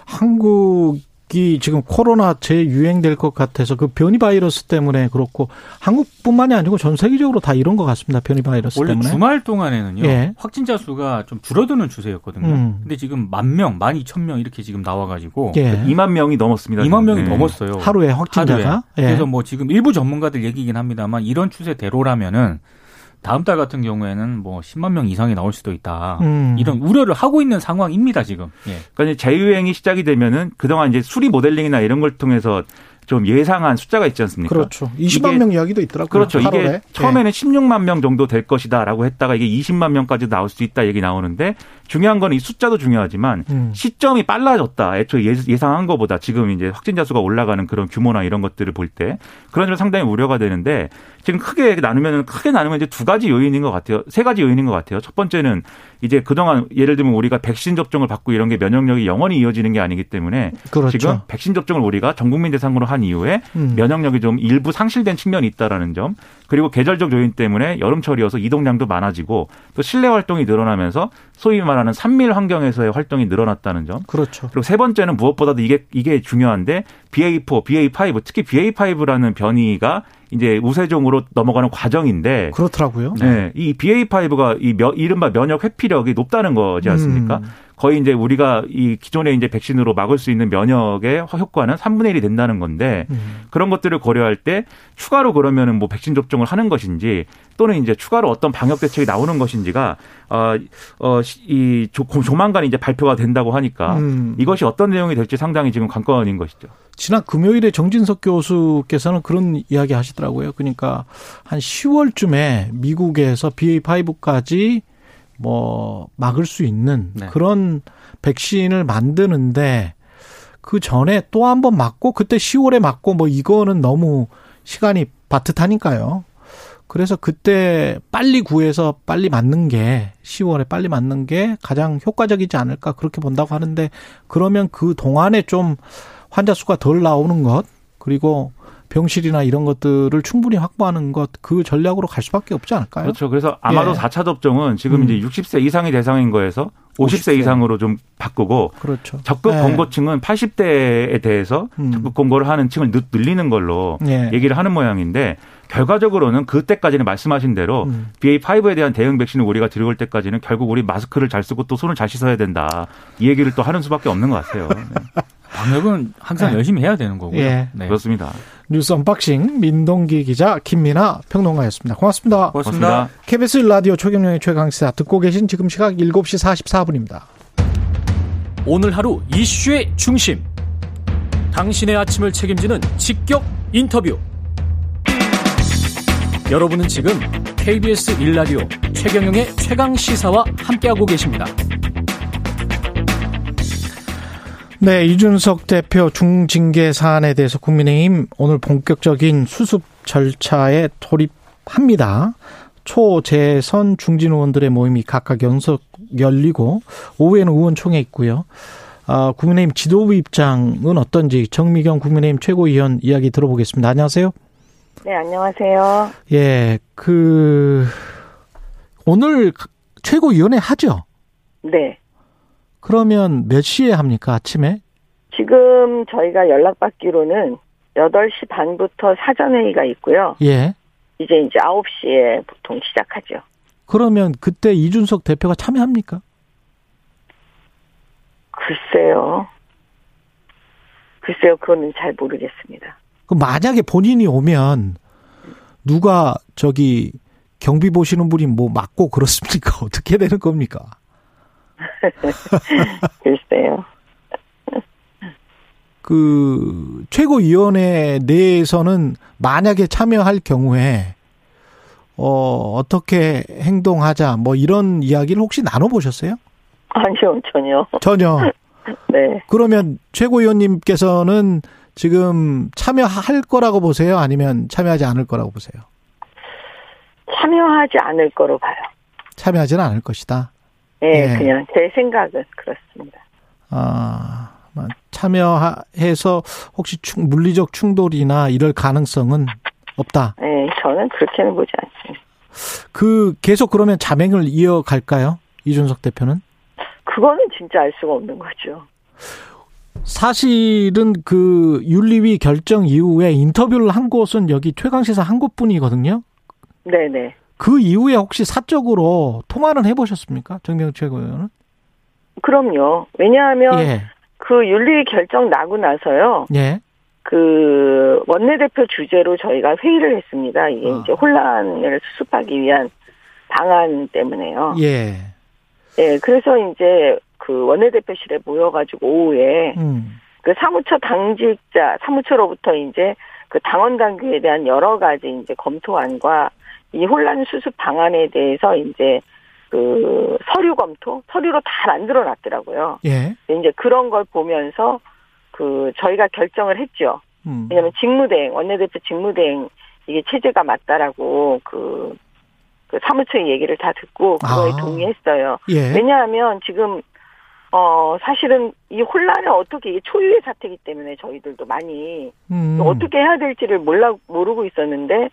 한국이 지금 코로나 재유행될 것 같아서 그 변이 바이러스 때문에 그렇고 한국뿐만이 아니고 전 세계적으로 다 이런 것 같습니다. 변이 바이러스 원래 때문에. 원래 주말 동안에는요. 예. 확진자 수가 좀 줄어드는 추세였거든요. 음. 근데 지금 만 명, 만 이천 명 이렇게 지금 나와가지고. 예. 이만 명이 넘었습니다. 이만 명이 네. 넘었어요. 하루에 확진자가. 하루에. 예. 그래서 뭐 지금 일부 전문가들 얘기긴 합니다만 이런 추세대로라면은 다음 달 같은 경우에는 뭐 십만 명 이상이 나올 수도 있다. 음. 이런 우려를 하고 있는 상황입니다, 지금. 예. 그러니까 재유행이 시작이 되면은 그동안 이제 수리 모델링이나 이런 걸 통해서 좀 예상한 숫자가 있지 않습니까? 그렇죠. 이십만 명 이야기도 있더라고요. 그렇죠. 팔월에. 이게 처음에는 예. 십육만 명 정도 될 것이다라고 했다가 이게 이십만 명까지 나올 수 있다 얘기 나오는데 중요한 건 이 숫자도 중요하지만 음. 시점이 빨라졌다. 애초에 예상한 것보다 지금 이제 확진자 수가 올라가는 그런 규모나 이런 것들을 볼 때 그런 점이 상당히 우려가 되는데 지금 크게 나누면 크게 나누면 이제 두 가지 요인인 것 같아요. 세 가지 요인인 것 같아요. 첫 번째는 이제 그동안 예를 들면 우리가 백신 접종을 받고 이런 게 면역력이 영원히 이어지는 게 아니기 때문에 그렇죠. 지금 백신 접종을 우리가 전 국민 대상으로 한 이후에 음. 면역력이 좀 일부 상실된 측면이 있다라는 점 그리고 계절적 요인 때문에 여름철이어서 이동량도 많아지고 또 실내 활동이 늘어나면서 소위 말하는 산밀 환경에서의 활동이 늘어났다는 점 그렇죠. 그리고 세 번째는 무엇보다도 이게 이게 중요한데 비에이 포, 비에이 파이브 특히 비에이 파이브라는 변이가 이제 우세종으로 넘어가는 과정인데 그렇더라고요. 네, 이 비에이 파이브가 이 면, 이른바 면역 회피력이 높다는 거지 않습니까? 음. 거의 이제 우리가 이 기존의 이제 백신으로 막을 수 있는 면역의 효과는 삼분의 일이 된다는 건데 음. 그런 것들을 고려할 때 추가로 그러면은 뭐 백신 접종을 하는 것인지 또는 이제 추가로 어떤 방역 대책이 나오는 것인지가 어, 어, 이 조, 조만간 이제 발표가 된다고 하니까 음. 이것이 어떤 내용이 될지 상당히 지금 관건인 것이죠. 지난 금요일에 정진석 교수께서는 그런 이야기 하시더라고요. 그러니까 한 시월쯤에 미국에서 비에이 파이브까지 뭐 막을 수 있는 네. 그런 백신을 만드는데 그 전에 또 한 번 맞고 그때 시월에 맞고 뭐 이거는 너무 시간이 바듯하니까요. 그래서 그때 빨리 구해서 빨리 맞는 게 시월에 빨리 맞는 게 가장 효과적이지 않을까 그렇게 본다고 하는데 그러면 그 동안에 좀 환자 수가 덜 나오는 것 그리고 병실이나 이런 것들을 충분히 확보하는 것 그 전략으로 갈 수밖에 없지 않을까요? 그렇죠. 그래서 아마도 예. 사 차 접종은 지금 음. 이제 육십 세 이상이 대상인 거에서 오십 세, 오십 세 이상으로 좀 바꾸고 그렇죠. 적극 예. 권고층은 팔십 대에 대해서 음. 적극 권고를 하는 층을 늘리는 걸로 예. 얘기를 하는 모양인데 결과적으로는 그때까지는 말씀하신 대로 음. 비에이 파이브에 대한 대응 백신을 우리가 들어올 때까지는 결국 우리 마스크를 잘 쓰고 또 손을 잘 씻어야 된다. 이 얘기를 또 하는 수밖에 없는 것 같아요. 네. 방역은 항상 네. 열심히 해야 되는 거고요. 예. 네. 그렇습니다. 뉴스 언박싱 민동기 기자 김민아 평론가였습니다. 고맙습니다. 고맙습니다. 고맙습니다. 케이비에스 라디오 최경영의 최강시사 듣고 계신 지금 시각 일곱 시 사십사 분입니다. 오늘 하루 이슈의 중심. 당신의 아침을 책임지는 직격 인터뷰. 여러분은 지금 케이비에스 일 라디오 최경영의 최강시사와 함께하고 계십니다. 네, 이준석 대표 중징계 사안에 대해서 국민의힘 오늘 본격적인 수습 절차에 돌입합니다. 초재선 중진 의원들의 모임이 각각 연속 열리고 오후에는 의원총회 있고요. 아, 국민의힘 지도부 입장은 어떤지 정미경 국민의힘 최고위원 이야기 들어보겠습니다. 안녕하세요. 네, 안녕하세요. 예, 그 오늘 최고위원회 하죠? 네. 그러면 몇 시에 합니까? 아침에? 지금 저희가 연락받기로는 여덟 시 반부터 사전회의가 있고요. 예. 이제 이제 아홉 시에 보통 시작하죠. 그러면 그때 이준석 대표가 참여합니까? 글쎄요. 글쎄요. 그거는 잘 모르겠습니다. 그럼 만약에 본인이 오면 누가 저기 경비 보시는 분이 뭐 맞고 그렇습니까? 어떻게 되는 겁니까? 글쎄요. 그 최고위원회 내에서는 만약에 참여할 경우에 어 어떻게 행동하자 뭐 이런 이야기를 혹시 나눠보셨어요? 아니요, 전혀. 전혀. 네. 그러면 최고위원님께서는 지금 참여할 거라고 보세요? 아니면 참여하지 않을 거라고 보세요? 참여하지 않을 거로 봐요. 참여하지는 않을 것이다. 네, 네. 그냥 제 생각은 그렇습니다. 아, 참여해서 혹시 물리적 충돌이나 이럴 가능성은 없다. 네, 저는 그렇게는 보지 않습니다. 그 계속 그러면 자맹을 이어갈까요? 이준석 대표는? 그거는 진짜 알 수가 없는 거죠. 사실은 그 윤리위 결정 이후에 인터뷰를 한 곳은 여기 최강시사 한 곳뿐이거든요. 네네. 그 이후에 혹시 사적으로 통화는 해보셨습니까? 정미경 최고위원은? 그럼요. 왜냐하면 예. 그 윤리위 결정 나고 나서요. 예. 그 원내대표 주제로 저희가 회의를 했습니다. 이게 어. 이제 혼란을 수습하기 위한 방안 때문에요. 예. 예, 그래서 이제 그 원내대표실에 모여가지고 오후에 음. 그 사무처 당직자, 사무처로부터 이제 그 당원 당규에 대한 여러 가지 이제 검토안과 이 혼란 수습 방안에 대해서 이제 그 서류 검토, 서류로 다 만들어 놨더라고요. 예. 이제 그런 걸 보면서 그 저희가 결정을 했죠. 음. 왜냐면 직무대행, 원내대표 직무대행 이게 체제가 맞다라고 그 그 사무처의 얘기를 다 듣고 그거에 아. 동의했어요. 예. 왜냐하면 지금 어 사실은 이 혼란을 어떻게 이게 초유의 사태이기 때문에 저희들도 많이 음. 어떻게 해야 될지를 몰라 모르고 있었는데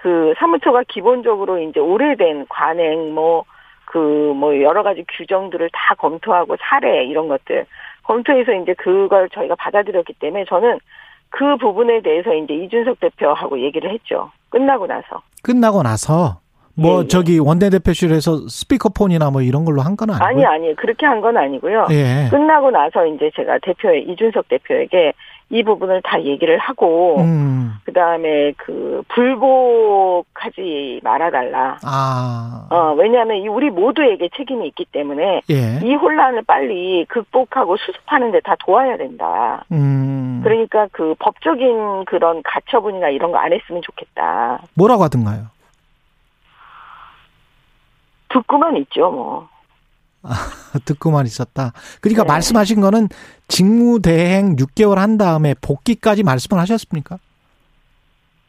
그 사무처가 기본적으로 이제 오래된 관행 뭐 그 뭐 여러 가지 규정들을 다 검토하고 사례 이런 것들 검토해서 이제 그걸 저희가 받아들였기 때문에 저는 그 부분에 대해서 이제 이준석 대표하고 얘기를 했죠. 끝나고 나서. 끝나고 나서. 뭐 예, 저기 예. 원내대표실에서 스피커폰이나 뭐 이런 걸로 한 건 아니고요? 아니 아니 그렇게 한 건 아니고요. 예. 끝나고 나서 이제 제가 대표 이준석 대표에게 이 부분을 다 얘기를 하고 음. 그다음에 그 불복하지 말아달라. 아. 어 왜냐하면 이 우리 모두에게 책임이 있기 때문에 예. 이 혼란을 빨리 극복하고 수습하는 데 다 도와야 된다. 음. 그러니까 그 법적인 그런 가처분이나 이런 거 안 했으면 좋겠다. 뭐라고 하던가요? 듣고만 있죠, 뭐. 아, 듣고만 있었다. 그러니까 네. 말씀하신 거는 직무대행 육 개월 한 다음에 복귀까지 말씀을 하셨습니까?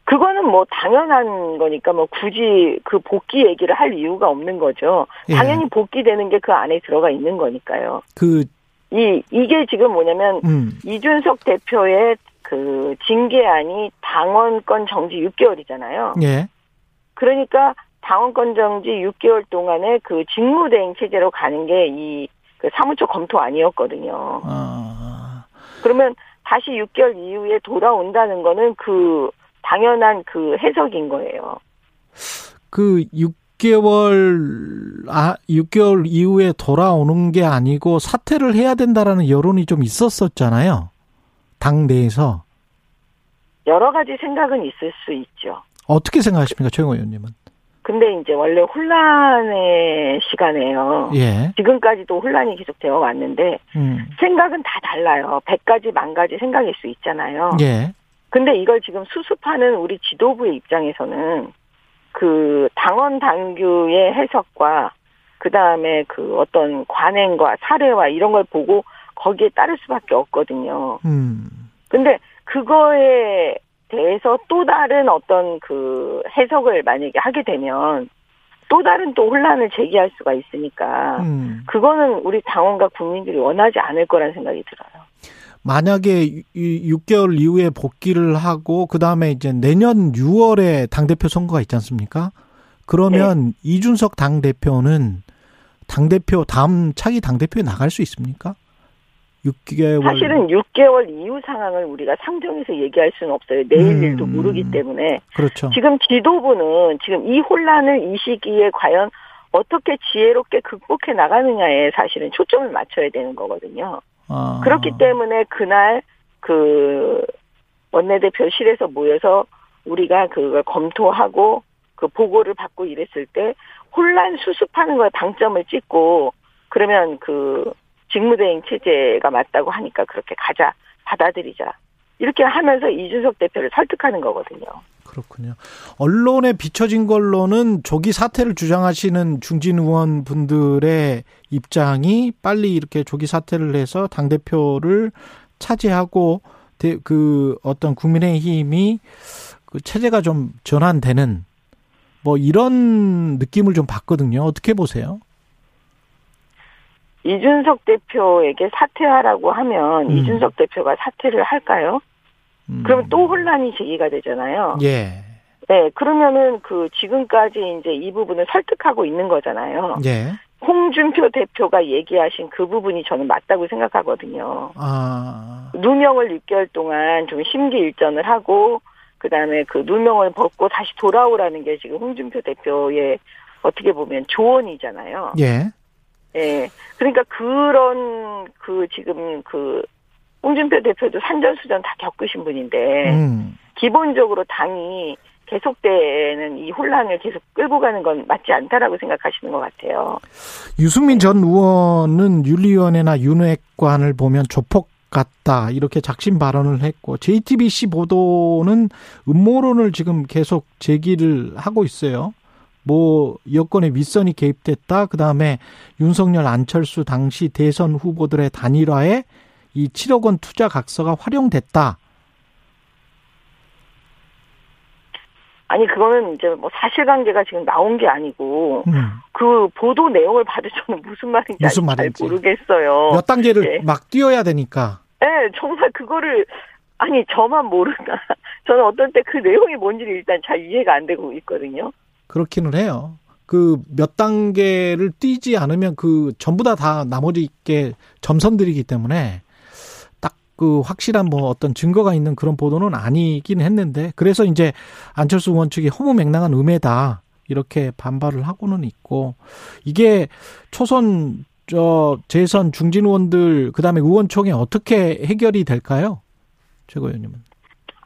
그거는 뭐 당연한 거니까 뭐 굳이 그 복귀 얘기를 할 이유가 없는 거죠. 당연히 예. 복귀되는 게 그 안에 들어가 있는 거니까요. 그, 이, 이게 지금 뭐냐면, 음. 이준석 대표의 그 징계안이 당원권 정지 육 개월이잖아요. 예. 그러니까, 당원권 정지 육 개월 동안에 그 직무대행 체제로 가는 게 이 그 사무처 검토 아니었거든요. 아. 그러면 다시 육 개월 이후에 돌아온다는 거는 그 당연한 그 해석인 거예요. 그 육 개월, 아, 육 개월 이후에 돌아오는 게 아니고 사퇴를 해야 된다라는 여론이 좀 있었었잖아요. 당 내에서. 여러 가지 생각은 있을 수 있죠. 어떻게 생각하십니까, 최영호 의원님은? 근데 이제 원래 혼란의 시간에요. 예. 지금까지도 혼란이 계속 되어 왔는데 음. 생각은 다 달라요. 백 가지 만 가지 생각일 수 있잖아요. 예. 근데 이걸 지금 수습하는 우리 지도부의 입장에서는 그 당원 당규의 해석과 그 다음에 그 어떤 관행과 사례와 이런 걸 보고 거기에 따를 수밖에 없거든요. 음. 근데 그거에 대해서 또 다른 어떤 그 해석을 만약에 하게 되면 또 다른 또 혼란을 제기할 수가 있으니까 음. 그거는 우리 당원과 국민들이 원하지 않을 거라는 생각이 들어요. 만약에 육 개월 이후에 복귀를 하고 그다음에 이제 내년 유월에 당대표 선거가 있지 않습니까? 그러면 네. 이준석 당대표는 당대표 다음 차기 당대표에 나갈 수 있습니까? 육 개월. 사실은 육 개월 이후 상황을 우리가 상정해서 얘기할 수는 없어요. 내일 음, 일도 모르기 때문에. 그렇죠. 지금 지도부는 지금 이 혼란을 이 시기에 과연 어떻게 지혜롭게 극복해 나가느냐에 사실은 초점을 맞춰야 되는 거거든요. 아. 그렇기 때문에 그날 그 원내대표실에서 모여서 우리가 그걸 검토하고 그 보고를 받고 이랬을 때 혼란 수습하는 거에 방점을 찍고 그러면 그 직무대행 체제가 맞다고 하니까 그렇게 가자, 받아들이자. 이렇게 하면서 이준석 대표를 설득하는 거거든요. 그렇군요. 언론에 비춰진 걸로는 조기 사퇴를 주장하시는 중진 의원분들의 입장이 빨리 이렇게 조기 사퇴를 해서 당대표를 차지하고 그 어떤 국민의힘이 그 체제가 좀 전환되는 뭐 이런 느낌을 좀 받거든요. 어떻게 보세요? 이준석 대표에게 사퇴하라고 하면 음. 이준석 대표가 사퇴를 할까요? 음. 그러면 또 혼란이 제기가 되잖아요. 예. 네, 그러면은 그 지금까지 이제 이 부분을 설득하고 있는 거잖아요. 예. 홍준표 대표가 얘기하신 그 부분이 저는 맞다고 생각하거든요. 아. 누명을 육 개월 동안 좀 심기일전을 하고 그 다음에 그 누명을 벗고 다시 돌아오라는 게 지금 홍준표 대표의 어떻게 보면 조언이잖아요. 예. 예. 그러니까 그런 그 지금 그 홍준표 대표도 산전수전 다 겪으신 분인데 음. 기본적으로 당이 계속되는 이 혼란을 계속 끌고 가는 건 맞지 않다라고 생각하시는 것 같아요. 유승민 전 의원은 윤리위원회나 윤핵관을 보면 조폭 같다 이렇게 작심 발언을 했고 제이티비씨 보도는 음모론을 지금 계속 제기를 하고 있어요. 뭐 여권의 윗선이 개입됐다. 그다음에 윤석열, 안철수 당시 대선 후보들의 단일화에 이 칠억 원 투자 각서가 활용됐다. 아니 그거는 이제 뭐 사실관계가 지금 나온 게 아니고 음. 그 보도 내용을 봐도 저는 무슨 말인지, 무슨 말인지. 잘 모르겠어요. 몇 단계를 네. 막 뛰어야 되니까. 네, 정말 그거를 아니 저만 모르나. 저는 어떤 때 그 내용이 뭔지를 일단 잘 이해가 안 되고 있거든요. 그렇기는 해요. 그 몇 단계를 뛰지 않으면 그 전부 다 다 나머지 게 점선들이기 때문에 딱 그 확실한 뭐 어떤 증거가 있는 그런 보도는 아니긴 했는데 그래서 이제 안철수 의원 측이 허무맹랑한 음해다 이렇게 반발을 하고는 있고 이게 초선 저 재선 중진 의원들 그다음에 의원총회 어떻게 해결이 될까요? 최고위원님은.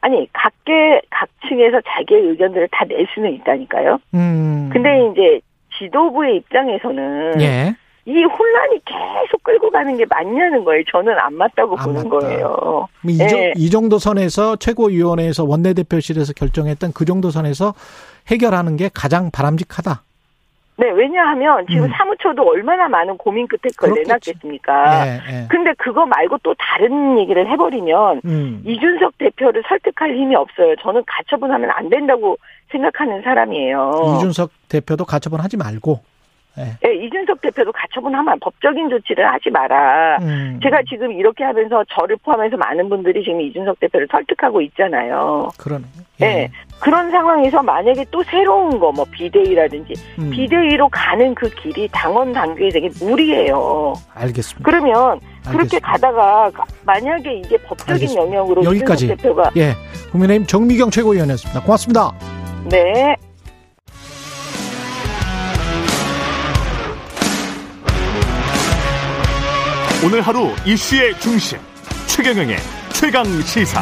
아니, 각계, 각층에서 자기의 의견들을 다 낼 수는 있다니까요. 음. 근데 이제 지도부의 입장에서는. 예. 이 혼란이 계속 끌고 가는 게 맞냐는 거예요. 저는 안 맞다고 안 보는 맞다. 거예요. 이, 예. 이 정도 선에서 최고위원회에서 원내대표실에서 결정했던 그 정도 선에서 해결하는 게 가장 바람직하다. 네, 왜냐하면 지금 음. 사무처도 얼마나 많은 고민 끝에 그걸 그렇겠지. 내놨겠습니까? 예, 예. 근데 그거 말고 또 다른 얘기를 해버리면 음. 이준석 대표를 설득할 힘이 없어요. 저는 가처분하면 안 된다고 생각하는 사람이에요. 이준석 대표도 가처분하지 말고. 예, 예 이준석 대표도 가처분하면 법적인 조치를 하지 마라. 음. 제가 지금 이렇게 하면서 저를 포함해서 많은 분들이 지금 이준석 대표를 설득하고 있잖아요. 그러네. 예. 예. 그런 상황에서 만약에 또 새로운 거 뭐 비대위라든지 음. 비대위로 가는 그 길이 당원 당규에 되게 무리예요. 알겠습니다. 그러면 알겠습니다. 그렇게 가다가 만약에 이게 법적인 알겠습니다. 영역으로 여기까지 대표가 예 국민의힘 정미경 최고위원이었습니다. 고맙습니다. 네. 오늘 하루 이슈의 중심 최경영의 최강 시사.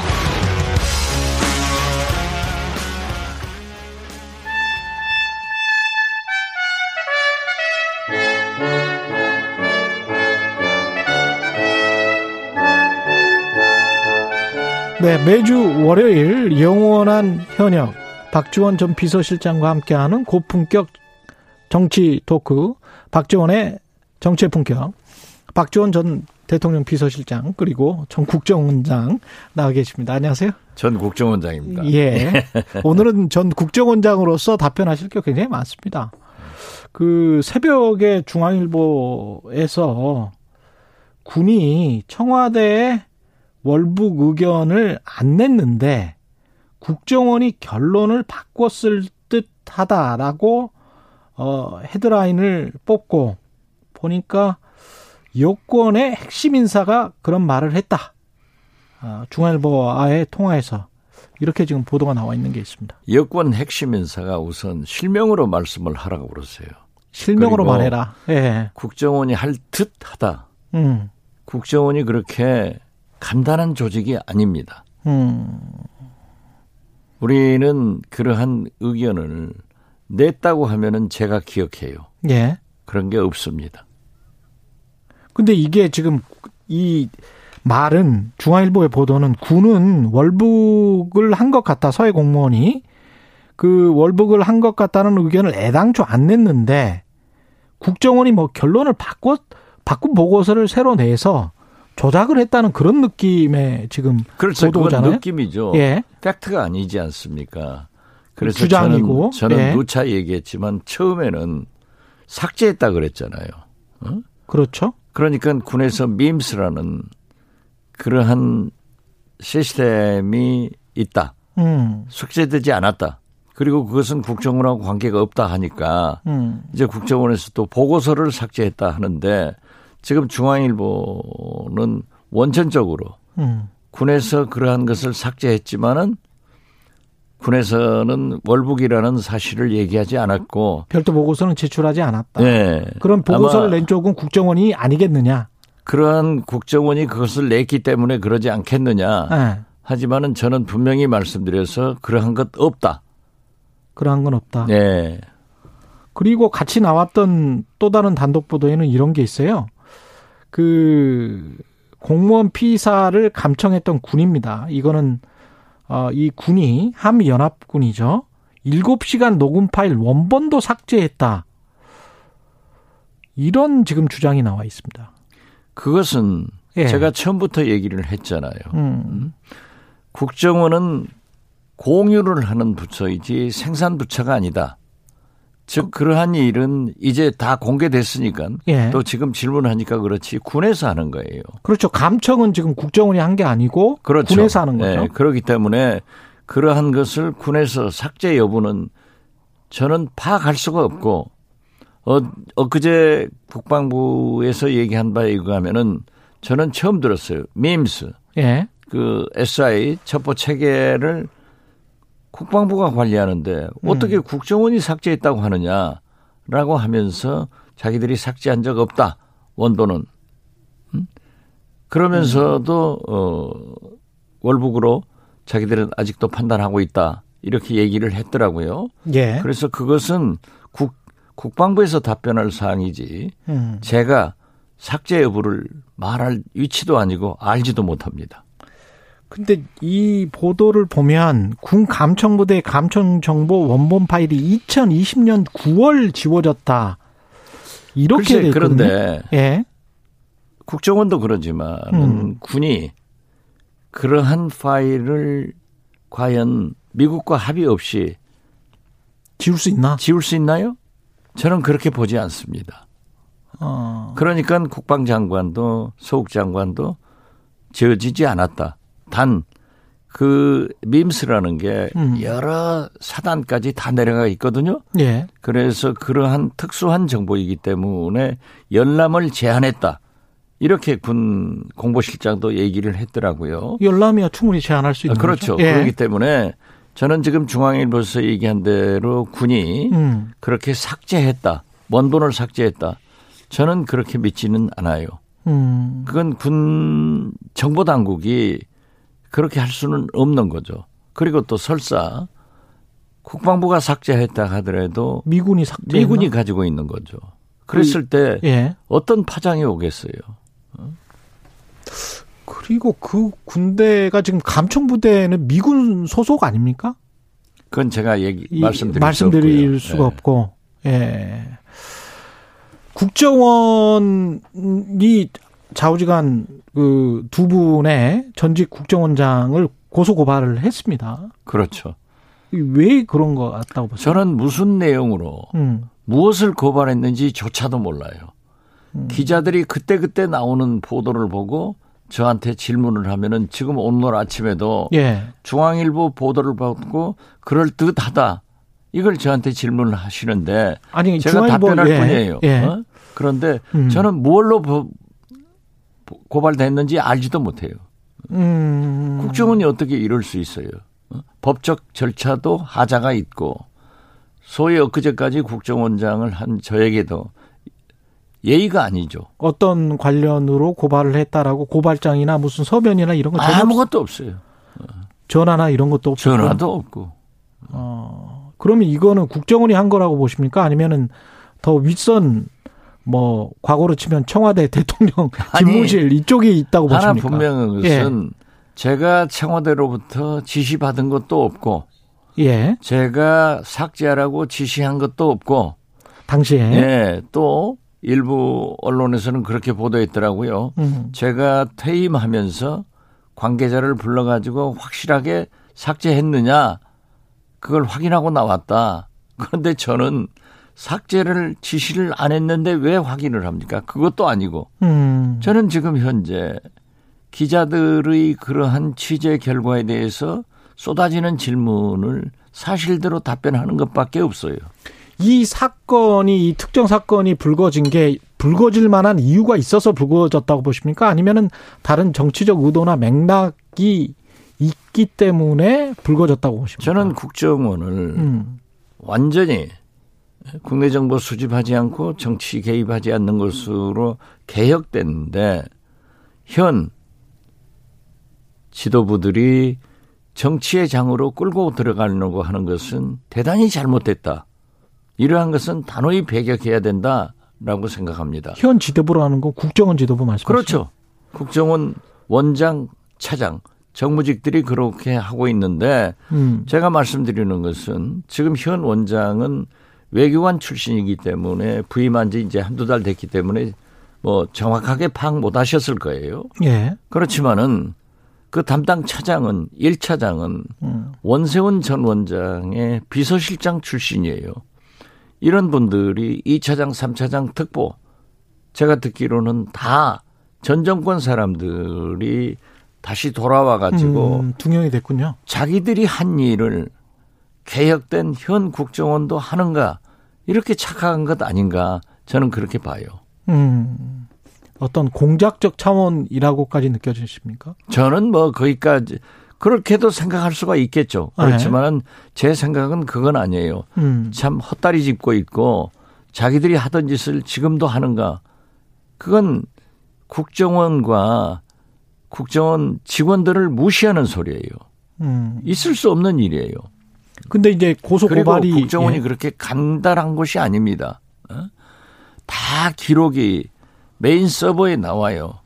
네, 매주 월요일 영원한 현역 박지원 전 비서실장과 함께하는 고품격 정치 토크, 박지원의 정치의 품격, 박지원 전 대통령 비서실장 그리고 전 국정원장 나와 계십니다. 안녕하세요. 전 국정원장입니다. 예. 오늘은 전 국정원장으로서 답변하실 게 굉장히 많습니다. 그 새벽에 중앙일보에서 군이 청와대에 월북 의견을 안 냈는데 국정원이 결론을 바꿨을 듯하다라고 어, 헤드라인을 뽑고 보니까 여권의 핵심 인사가 그런 말을 했다. 어, 중앙일보와의 통화에서 이렇게 지금 보도가 나와 있는 게 있습니다. 여권 핵심 인사가 우선 실명으로 말씀을 하라고 그러세요. 실명으로 말해라. 예. 국정원이 할 듯하다. 음. 국정원이 그렇게 간단한 조직이 아닙니다. 음. 우리는 그러한 의견을 냈다고 하면은 제가 기억해요. 예. 그런 게 없습니다. 근데 이게 지금 이 말은 중앙일보의 보도는 군은 월북을 한 것 같다. 서해 공무원이 그 월북을 한 것 같다는 의견을 애당초 안 냈는데 국정원이 뭐 결론을 바꿔 바꾼 보고서를 새로 내서 조작을 했다는 그런 느낌의 지금 그렇죠. 보도잖아요. 그건 느낌이죠. 예. 팩트가 아니지 않습니까? 그래서 주장이고. 저는, 저는 예. 누차 얘기했지만 처음에는 삭제했다 그랬잖아요. 어? 그렇죠. 그러니까 군에서 밈스라는 그러한 시스템이 있다. 음. 삭제되지 않았다. 그리고 그것은 국정원하고 관계가 없다 하니까 음. 이제 국정원에서 또 보고서를 삭제했다 하는데 지금 중앙일보는 원천적으로 음. 군에서 그러한 것을 삭제했지만은 군에서는 월북이라는 사실을 얘기하지 않았고 별도 보고서는 제출하지 않았다. 네. 그런 보고서를 낸 쪽은 국정원이 아니겠느냐. 그러한 국정원이 그것을 냈기 때문에 그러지 않겠느냐. 네. 하지만은 저는 분명히 말씀드려서 그러한 것 없다. 그러한 건 없다. 네. 그리고 같이 나왔던 또 다른 단독 보도에는 이런 게 있어요. 그 공무원 피의사를 감청했던 군입니다. 이거는 어, 이 군이 한미연합군이죠. 일곱 시간 녹음 파일 원본도 삭제했다. 이런 지금 주장이 나와 있습니다. 그것은 예. 제가 처음부터 얘기를 했잖아요. 음. 국정원은 공유를 하는 부처이지 생산 부처가 아니다. 즉 그러한 일은 이제 다 공개됐으니까 예. 또 지금 질문하니까 그렇지 군에서 하는 거예요. 그렇죠. 감청은 지금 국정원이 한 게 아니고 그렇죠. 군에서 하는 거죠. 네. 그렇기 때문에 그러한 것을 군에서 삭제 여부는 저는 파악할 수가 없고 어, 엊그제 국방부에서 얘기한 바에 의하면은 저는 처음 들었어요. 밈스. 예. 그 에스아이 첩보 체계를 국방부가 관리하는데 어떻게 음. 국정원이 삭제했다고 하느냐라고 하면서 자기들이 삭제한 적 없다. 원본은. 음? 그러면서도 음. 어, 월북으로 자기들은 아직도 판단하고 있다. 이렇게 얘기를 했더라고요. 예. 그래서 그것은 국, 국방부에서 답변할 사항이지 음. 제가 삭제 여부를 말할 위치도 아니고 알지도 못합니다. 근데 이 보도를 보면 군 감청부대 감청정보 원본 파일이 이천이십년 구월 지워졌다. 이렇게 돼 있거든요. 그런데 예. 국정원도 그러지만 음. 군이 그러한 파일을 과연 미국과 합의 없이 지울 수 있나? 지울 수 있나요? 저는 그렇게 보지 않습니다. 어. 그러니까 국방장관도 서욱장관도 지워지지 않았다. 단 그 밈스라는 게 음. 여러 사단까지 다 내려가 있거든요. 예. 그래서 그러한 특수한 정보이기 때문에 열람을 제한했다. 이렇게 군 공보실장도 얘기를 했더라고요. 열람이야 충분히 제한할 수 있는 그렇죠. 거죠. 그렇죠. 예. 그렇기 때문에 저는 지금 중앙일보에서 얘기한 대로 군이 음. 그렇게 삭제했다. 원본을 삭제했다. 저는 그렇게 믿지는 않아요. 음. 그건 군 정보당국이 그렇게 할 수는 없는 거죠. 그리고 또 설사 국방부가 삭제했다 하더라도 미군이 삭제했나? 미군이 가지고 있는 거죠. 그랬을 때 예. 어떤 파장이 오겠어요. 그리고 그 군대가 지금 감청부대는 미군 소속 아닙니까? 그건 제가 얘기, 말씀드릴, 말씀드릴 수가 없고요. 예. 예. 국정원이 좌우지간 그 두 분의 전직 국정원장을 고소고발을 했습니다. 그렇죠. 왜 그런 것 같다고 보세요? 저는 무슨 내용으로 음. 무엇을 고발했는지조차도 몰라요. 음. 기자들이 그때그때 나오는 보도를 보고 저한테 질문을 하면은 지금 오늘 아침에도 예. 중앙일보 보도를 받고 그럴듯하다. 이걸 저한테 질문을 하시는데 아니, 제가 중앙일보, 답변할 예. 뿐이에요. 예. 어? 그런데 음. 저는 뭘로 보, 고발됐는지 알지도 못해요. 음. 국정원이 어떻게 이럴 수 있어요. 어? 법적 절차도 하자가 있고 소위 엊그제까지 국정원장을 한 저에게도 예의가 아니죠. 어떤 관련으로 고발을 했다라고 고발장이나 무슨 서면이나 이런 거 아무것도 없어요. 전화나 이런 것도 없고. 전화도 없고. 어, 그러면 이거는 국정원이 한 거라고 보십니까? 아니면은 더 윗선 뭐 과거로 치면 청와대 대통령 집무실 이쪽에 있다고 보십니까? 하나 분명한 것은 예. 제가 청와대로부터 지시받은 것도 없고 예. 제가 삭제하라고 지시한 것도 없고 당시에 예, 또 일부 언론에서는 그렇게 보도했더라고요. 음. 제가 퇴임하면서 관계자를 불러가지고 확실하게 삭제했느냐 그걸 확인하고 나왔다. 그런데 저는 삭제를 지시를 안 했는데 왜 확인을 합니까? 그것도 아니고 음. 저는 지금 현재 기자들의 그러한 취재 결과에 대해서 쏟아지는 질문을 사실대로 답변하는 것밖에 없어요. 이 사건이 이 특정 사건이 불거진 게 불거질 만한 이유가 있어서 불거졌다고 보십니까? 아니면은 다른 정치적 의도나 맥락이 있기 때문에 불거졌다고 보십니까? 저는 국정원을 음. 완전히 국내 정보 수집하지 않고 정치 개입하지 않는 것으로 개혁됐는데 현 지도부들이 정치의 장으로 끌고 들어가려고 하는 것은 대단히 잘못됐다. 이러한 것은 단호히 배격해야 된다라고 생각합니다. 현 지도부라는 건 국정원 지도부 말씀이시죠? 그렇죠. 국정원 원장, 차장, 정무직들이 그렇게 하고 있는데 음. 제가 말씀드리는 것은 지금 현 원장은 외교관 출신이기 때문에 부임한 지 이제 한두 달 됐기 때문에 뭐 정확하게 파악 못 하셨을 거예요. 예. 그렇지만은 그 담당 차장은 일 차장은 음. 원세훈 전 원장의 비서실장 출신이에요. 이런 분들이 이 차장, 삼 차장 특보 제가 듣기로는 다 전 정권 사람들이 다시 돌아와 가지고 음, 등용이 됐군요. 자기들이 한 일을 개혁된 현 국정원도 하는가 이렇게 착각한 것 아닌가 저는 그렇게 봐요. 음, 어떤 공작적 차원이라고까지 느껴지십니까? 저는 뭐 거기까지. 그렇게도 생각할 수가 있겠죠. 그렇지만 제 생각은 그건 아니에요. 음. 참 헛다리 짚고 있고 자기들이 하던 짓을 지금도 하는가. 그건 국정원과 국정원 직원들을 무시하는 소리예요. 음. 있을 수 없는 일이에요. 근데 이제 고소고발이. 그리고 국정원이 예. 그렇게 간단한 것이 아닙니다. 어? 다 기록이 메인 서버에 나와요.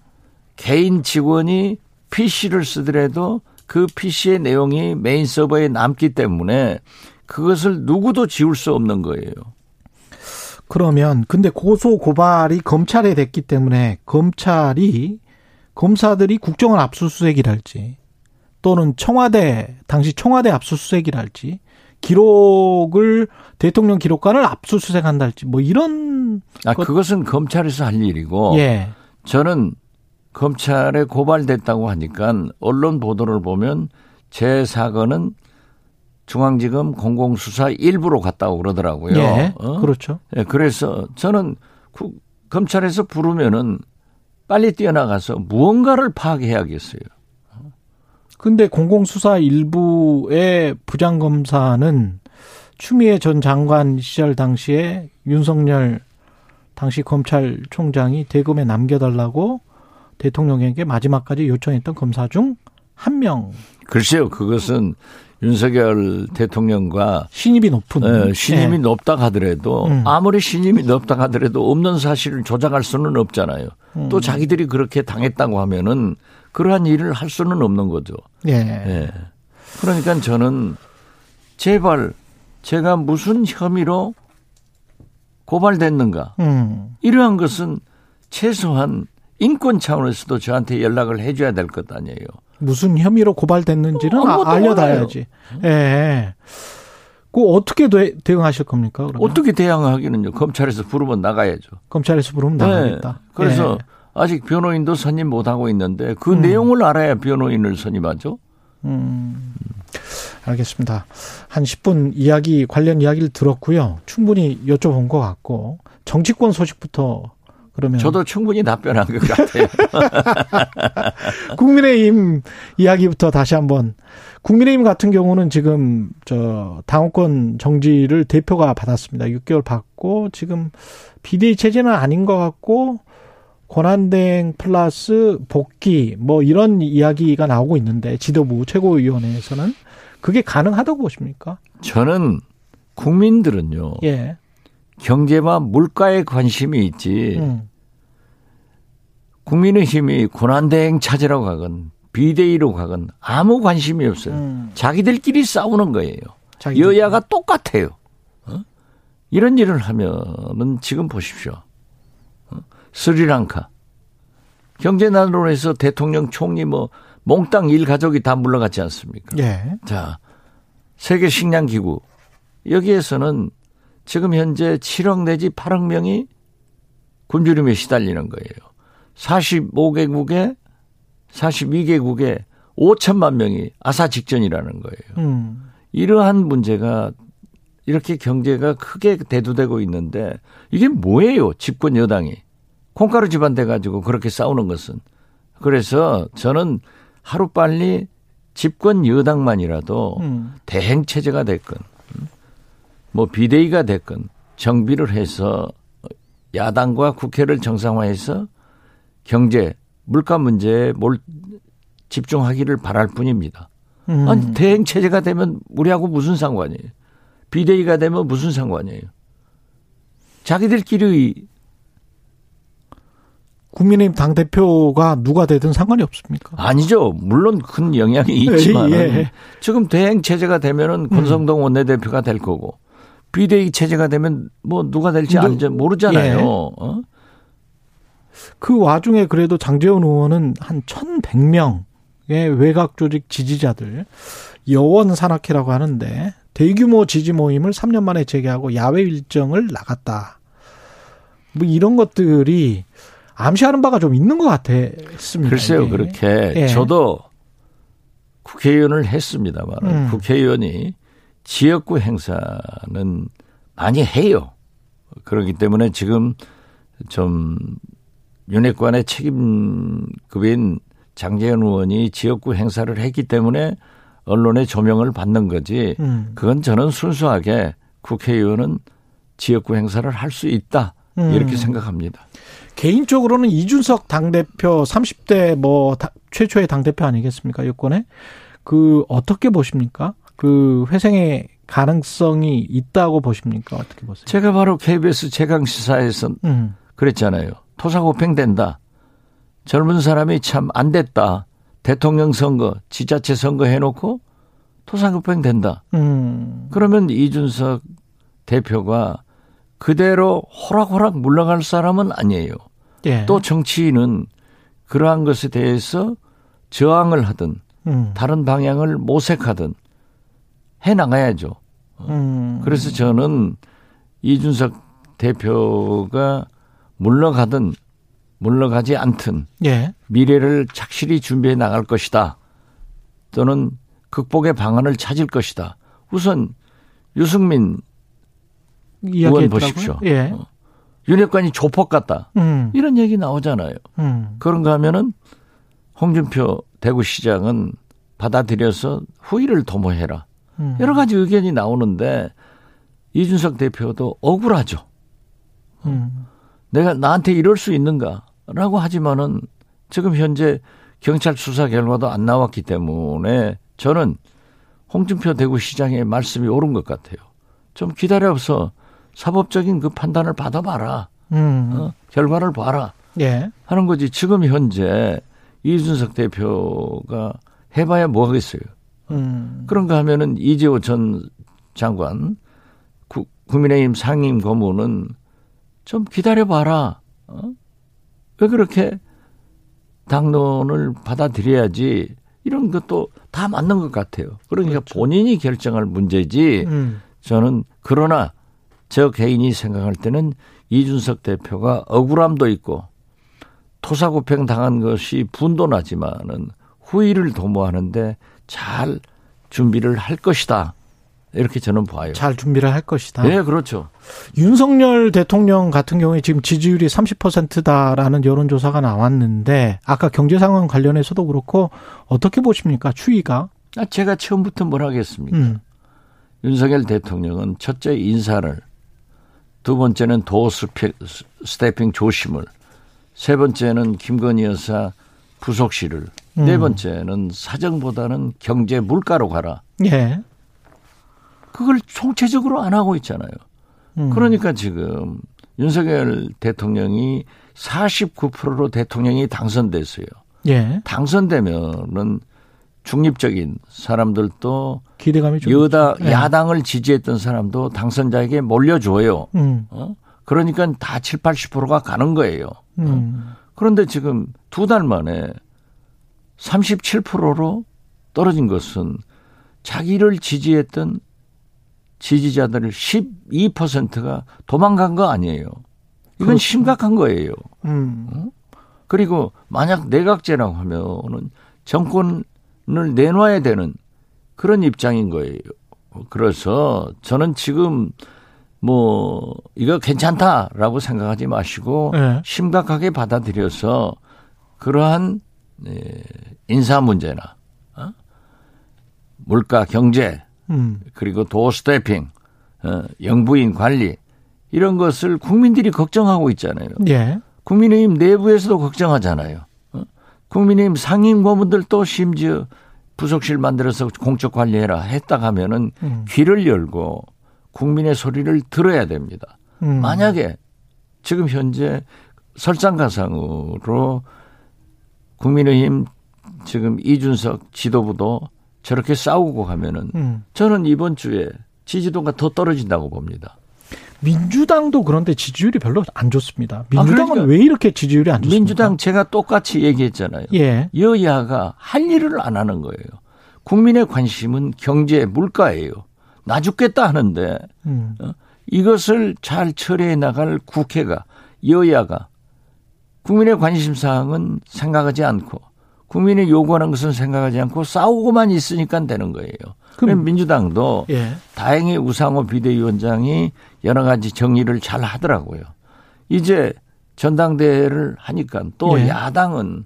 개인 직원이 피씨를 쓰더라도 그 피씨의 내용이 메인 서버에 남기 때문에 그것을 누구도 지울 수 없는 거예요. 그러면 근데 고소고발이 검찰에 됐기 때문에 검찰이 검사들이 국정원 압수수색이랄지 또는 청와대 당시 청와대 압수수색이랄지 기록을 대통령 기록관을 압수수색한달지 뭐 이런 아 것. 그것은 검찰에서 할 일이고 예. 저는 검찰에 고발됐다고 하니까 언론 보도를 보면 제 사건은 중앙지검 공공수사 일부로 갔다고 그러더라고요. 예, 어? 그렇죠. 예, 그래서 저는 구, 검찰에서 부르면은 빨리 뛰어나가서 무언가를 파악해야겠어요. 근데 공공수사 일부의 부장검사는 추미애 전 장관 시절 당시에 윤석열 당시 검찰총장이 대검에 남겨달라고 대통령에게 마지막까지 요청했던 검사 중 한 명. 글쎄요. 그것은 윤석열 대통령과 신임이 높은. 에, 신임이 네. 높다 하더라도 음. 아무리 신임이 높다 하더라도 없는 사실을 조작할 수는 없잖아요. 음. 또 자기들이 그렇게 당했다고 하면은 그러한 일을 할 수는 없는 거죠. 예. 예. 그러니까 저는 제발 제가 무슨 혐의로 고발됐는가. 음. 이러한 것은 최소한 인권 차원에서도 저한테 연락을 해 줘야 될 것 아니에요. 무슨 혐의로 고발됐는지는 어, 아, 알려놔야지. 음. 예. 그 어떻게 대, 대응하실 겁니까? 그러면? 어떻게 대응하기는요. 검찰에서 부르면 나가야죠. 검찰에서 부르면 나가겠다. 네. 그래서 예. 아직 변호인도 선임 못하고 있는데 그 음. 내용을 알아야 변호인을 선임하죠. 음. 알겠습니다. 한 십 분 이야기 관련 이야기를 들었고요. 충분히 여쭤본 것 같고 정치권 소식부터 그러면 저도 충분히 답변한 것 같아요. 국민의힘 이야기부터 다시 한번 국민의힘 같은 경우는 지금 저 당원권 정지를 대표가 받았습니다. 육 개월 받고 지금 비대위 체제는 아닌 것 같고 권한대행 플러스 복귀 뭐 이런 이야기가 나오고 있는데 지도부 최고위원회에서는 그게 가능하다고 보십니까? 저는 국민들은요. 예. 경제와 물가에 관심이 있지 음. 국민의힘이 권한대행 찾으라고 하건 비대위로 가건 아무 관심이 없어요. 음. 자기들끼리 싸우는 거예요. 자기들끼리. 여야가 똑같아요. 어? 이런 일을 하면은 지금 보십시오. 어? 스리랑카. 경제난으로해서 대통령 총리 뭐 몽땅 일가족이 다 물러갔지 않습니까? 예. 자, 세계식량기구. 여기에서는 지금 현재 칠억 내지 팔억 명이 굶주림에 시달리는 거예요. 사십오 개국에 사십이 개국에 오천만 명이 아사 직전이라는 거예요. 음. 이러한 문제가 이렇게 경제가 크게 대두되고 있는데 이게 뭐예요? 집권 여당이. 콩가루 집안 돼가지고 그렇게 싸우는 것은. 그래서 저는 하루빨리 집권 여당만이라도 음. 대행체제가 됐건 뭐 비대위가 됐건 정비를 해서 야당과 국회를 정상화해서 경제, 물가 문제에 몰 집중하기를 바랄 뿐입니다. 음. 아니, 대행체제가 되면 우리하고 무슨 상관이에요? 비대위가 되면 무슨 상관이에요? 자기들끼리. 국민의힘 당대표가 누가 되든 상관이 없습니까? 아니죠. 물론 큰 영향이 있지만 예. 지금 대행체제가 되면 권성동 원내대표가 될 거고 비대위 체제가 되면 뭐 누가 될지 근데, 모르잖아요. 예. 어? 그 와중에 그래도 장제원 의원은 한 천백 명의 외곽조직 지지자들 여원 산악회라고 하는데 대규모 지지 모임을 삼 년 만에 재개하고 야외 일정을 나갔다. 뭐 이런 것들이 암시하는 바가 좀 있는 것 같았습니다. 글쎄요. 예. 그렇게 예. 저도 국회의원을 했습니다만 음. 국회의원이 지역구 행사는 많이 해요. 그렇기 때문에 지금 좀 윤핵관의 책임급인 장제원 의원이 지역구 행사를 했기 때문에 언론의 조명을 받는 거지 음. 그건 저는 순수하게 국회의원은 지역구 행사를 할 수 있다. 음. 이렇게 생각합니다. 개인적으로는 이준석 당대표 삼십 대 뭐 다, 최초의 당대표 아니겠습니까? 여권에. 그 어떻게 보십니까? 그 회생의 가능성이 있다고 보십니까? 어떻게 보세요? 제가 바로 케이비에스 최강시사에서 음. 그랬잖아요. 토사구팽된다. 젊은 사람이 참 안 됐다. 대통령 선거, 지자체 선거 해놓고 토사구팽된다. 음. 그러면 이준석 대표가 그대로 호락호락 물러갈 사람은 아니에요. 예. 또 정치인은 그러한 것에 대해서 저항을 하든 음. 다른 방향을 모색하든 해나가야죠. 음. 그래서 저는 이준석 대표가 물러가든 물러가지 않든 예. 미래를 착실히 준비해 나갈 것이다. 또는 극복의 방안을 찾을 것이다. 우선 유승민 의원 보십시오. 예. 어. 윤핵관이 조폭 같다. 음. 이런 얘기 나오잖아요. 음. 그런가 하면은 홍준표 대구시장은 받아들여서 후의를 도모해라. 음. 여러 가지 의견이 나오는데 이준석 대표도 억울하죠. 음. 내가 나한테 이럴 수 있는가라고 하지만은 지금 현재 경찰 수사 결과도 안 나왔기 때문에 저는 홍준표 대구시장의 말씀이 옳은 것 같아요. 좀 기다려서 사법적인 그 판단을 받아봐라. 음. 어? 결과를 봐라. 예. 하는 거지. 지금 현재 이준석 대표가 해봐야 뭐 하겠어요. 음. 그런가 하면은 이재호 전 장관, 구, 국민의힘 상임 고문은 좀 기다려봐라. 어? 왜 그렇게 당론을 받아들여야지. 이런 것도 다 맞는 것 같아요. 그러니까 그렇죠. 본인이 결정할 문제지. 음. 저는 그러나 저 개인이 생각할 때는 이준석 대표가 억울함도 있고 토사구팽 당한 것이 분도 나지만은 후의를 도모하는데 잘 준비를 할 것이다. 이렇게 저는 봐요. 잘 준비를 할 것이다. 네, 그렇죠. 윤석열 대통령 같은 경우에 지금 지지율이 삼십 퍼센트다라는 여론조사가 나왔는데 아까 경제 상황 관련해서도 그렇고 어떻게 보십니까? 추이가? 제가 처음부터 뭘 하겠습니까? 음. 윤석열 대통령은 첫째 인사를, 두 번째는 도어 스태핑 조심을, 세 번째는 김건희 여사 부속실을, 음. 네 번째는 사정보다는 경제 물가로 가라. 예. 그걸 총체적으로 안 하고 있잖아요. 음. 그러니까 지금 윤석열 대통령이 사십구 퍼센트로 대통령이 당선됐어요. 예. 당선되면은 중립적인 사람들도 기대감이 좀 여다 예. 야당을 지지했던 사람도 당선자에게 몰려줘요. 음. 어? 그러니까 다 칠십, 팔십 퍼센트가 가는 거예요. 음. 어? 그런데 지금 두 달 만에 삼십칠 퍼센트로 떨어진 것은 자기를 지지했던 지지자들 십이 퍼센트가 도망간 거 아니에요. 이건 그렇구나. 심각한 거예요. 음. 어? 그리고 만약 내각제라고 하면은 정권을 내놔야 되는 그런 입장인 거예요. 그래서 저는 지금 뭐 이거 괜찮다라고 생각하지 마시고 네. 심각하게 받아들여서 그러한 인사 문제나 어? 물가 경제 그리고 도어 스태핑, 영부인 관리 이런 것을 국민들이 걱정하고 있잖아요. 예. 국민의힘 내부에서도 걱정하잖아요. 국민의힘 상임고문들도 심지어 부속실 만들어서 공적 관리해라 했다 하면은 음. 귀를 열고 국민의 소리를 들어야 됩니다. 음. 만약에 지금 현재 설상가상으로 국민의힘 지금 이준석 지도부도 저렇게 싸우고 가면은 음. 저는 이번 주에 지지도가 더 떨어진다고 봅니다. 민주당도 그런데 지지율이 별로 안 좋습니다. 민주당은 아, 그러니까 왜 이렇게 지지율이 안 좋습니까? 민주당 제가 똑같이 얘기했잖아요. 예. 여야가 할 일을 안 하는 거예요. 국민의 관심은 경제 물가예요. 나 죽겠다 하는데 음. 어? 이것을 잘 처리해 나갈 국회가 여야가 국민의 관심사항은 생각하지 않고 국민이 요구하는 것은 생각하지 않고 싸우고만 있으니까 되는 거예요. 그럼 민주당도 예. 다행히 우상호 비대위원장이 여러 가지 정리를 잘 하더라고요. 이제 전당대회를 하니까 또 예. 야당은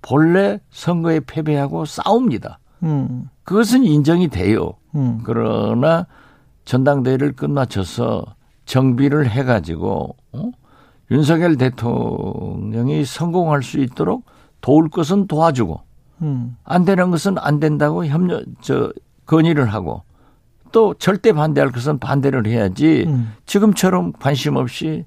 본래 선거에 패배하고 싸웁니다. 음. 그것은 인정이 돼요. 음. 그러나 전당대회를 끝마쳐서 정비를 해가지고 어? 윤석열 대통령이 성공할 수 있도록 도울 것은 도와주고 음. 안 되는 것은 안 된다고 협력 저 건의를 하고 또 절대 반대할 것은 반대를 해야지 음. 지금처럼 관심 없이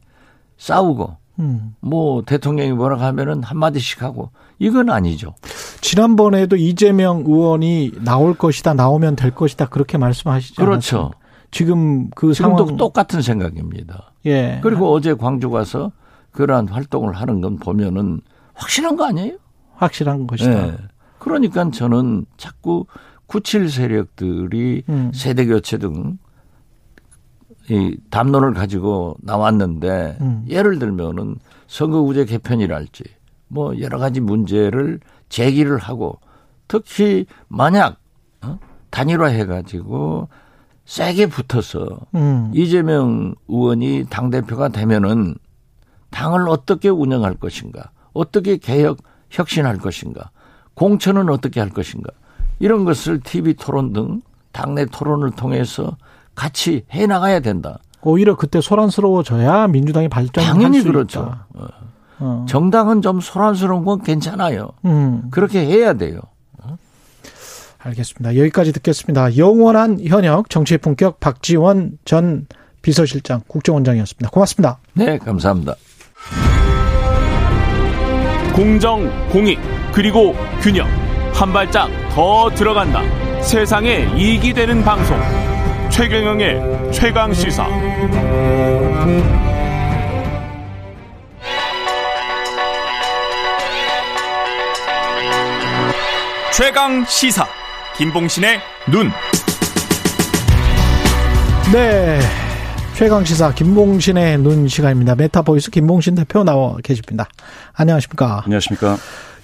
싸우고 음. 뭐 대통령이 뭐라고 하면은 한마디씩 하고 이건 아니죠. 지난번에도 이재명 의원이 나올 것이다 나오면 될 것이다 그렇게 말씀하시지 그렇죠. 않았습니까? 지금 그 지금도 상황... 똑같은 생각입니다. 예. 그리고 어제 광주 가서 그러한 활동을 하는 건 보면은 확실한 거 아니에요? 확실한 것이다. 네. 그러니까 저는 자꾸 구십칠 세력들이 음. 세대교체 등 이 담론을 가지고 나왔는데 음. 예를 들면은 선거구제 개편이랄지 뭐 여러 가지 문제를 제기를 하고 특히 만약 어? 단일화해가지고 세게 붙어서 음. 이재명 의원이 당대표가 되면은 당을 어떻게 운영할 것인가. 어떻게 개혁, 혁신할 것인가, 공천은 어떻게 할 것인가, 이런 것을 티비 토론 등 당내 토론을 통해서 같이 해나가야 된다. 오히려 그때 소란스러워져야 민주당이 발전할 수 있다. 그렇죠. 어. 정당은 좀 소란스러운 건 괜찮아요. 음. 그렇게 해야 돼요. 알겠습니다. 여기까지 듣겠습니다. 영원한 현역 정치의 품격 박지원 전 비서실장 국정원장이었습니다. 고맙습니다. 네, 감사합니다. 공정, 공익, 그리고 균형. 한 발짝 더 들어간다. 세상에 이익이 되는 방송. 최경영의 최강시사. 최강시사 김봉신의 눈. 네, 최강시사 김봉신의 눈 시간입니다. 메타보이스 김봉신 대표 나와 계십니다. 안녕하십니까? 안녕하십니까?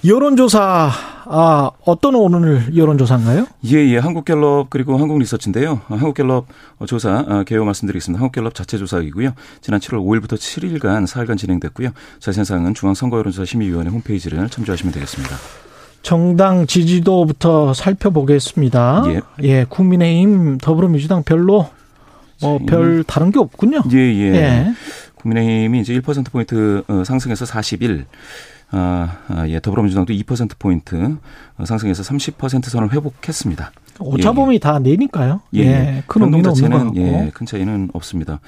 여론조사, 아, 어떤 오늘 여론조사인가요? 예, 예. 한국갤럽 그리고 한국리서치인데요. 한국갤럽 조사 개요 말씀드리겠습니다. 한국갤럽 자체 조사이고요. 지난 칠월 오일부터 칠일간 사흘간 진행됐고요. 자세한 사항은 중앙선거여론조사심의위원회 홈페이지를 참조하시면 되겠습니다. 정당 지지도부터 살펴보겠습니다. 예. 예, 국민의힘, 더불어민주당 별로 뭐 별 다른 게 없군요. 예, 예. 예. 국민의힘이 이제 일 퍼센트 포인트 상승해서 사십일. 아, 예, 더불어민주당도 이 퍼센트 포인트 상승해서 삼십 퍼센트 선을 회복했습니다. 오차범위 예. 다 내니까요. 예, 예. 큰 의미는 없는 것 같고. 예, 큰 차이는 없습니다.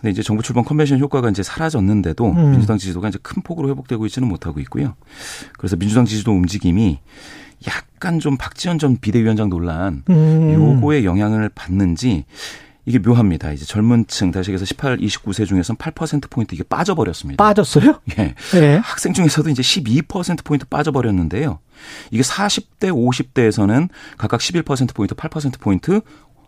근데 이제 정부 출범 컨벤션 효과가 이제 사라졌는데도 음. 민주당 지지도가 이제 큰 폭으로 회복되고 있지는 못하고 있고요. 그래서 민주당 지지도 움직임이 약간 좀 박지원 전 비대위원장 논란 음. 요거에 영향을 받는지 이게 묘합니다. 이제 젊은 층, 다시 얘기해서 십팔, 이십구 세 중에서는 팔 퍼센트 포인트 이게 빠져버렸습니다. 빠졌어요? 예. 네. 학생 중에서도 이제 십이 퍼센트 포인트 빠져버렸는데요. 이게 사십 대, 오십 대에서는 각각 십일 퍼센트 포인트, 팔 퍼센트 포인트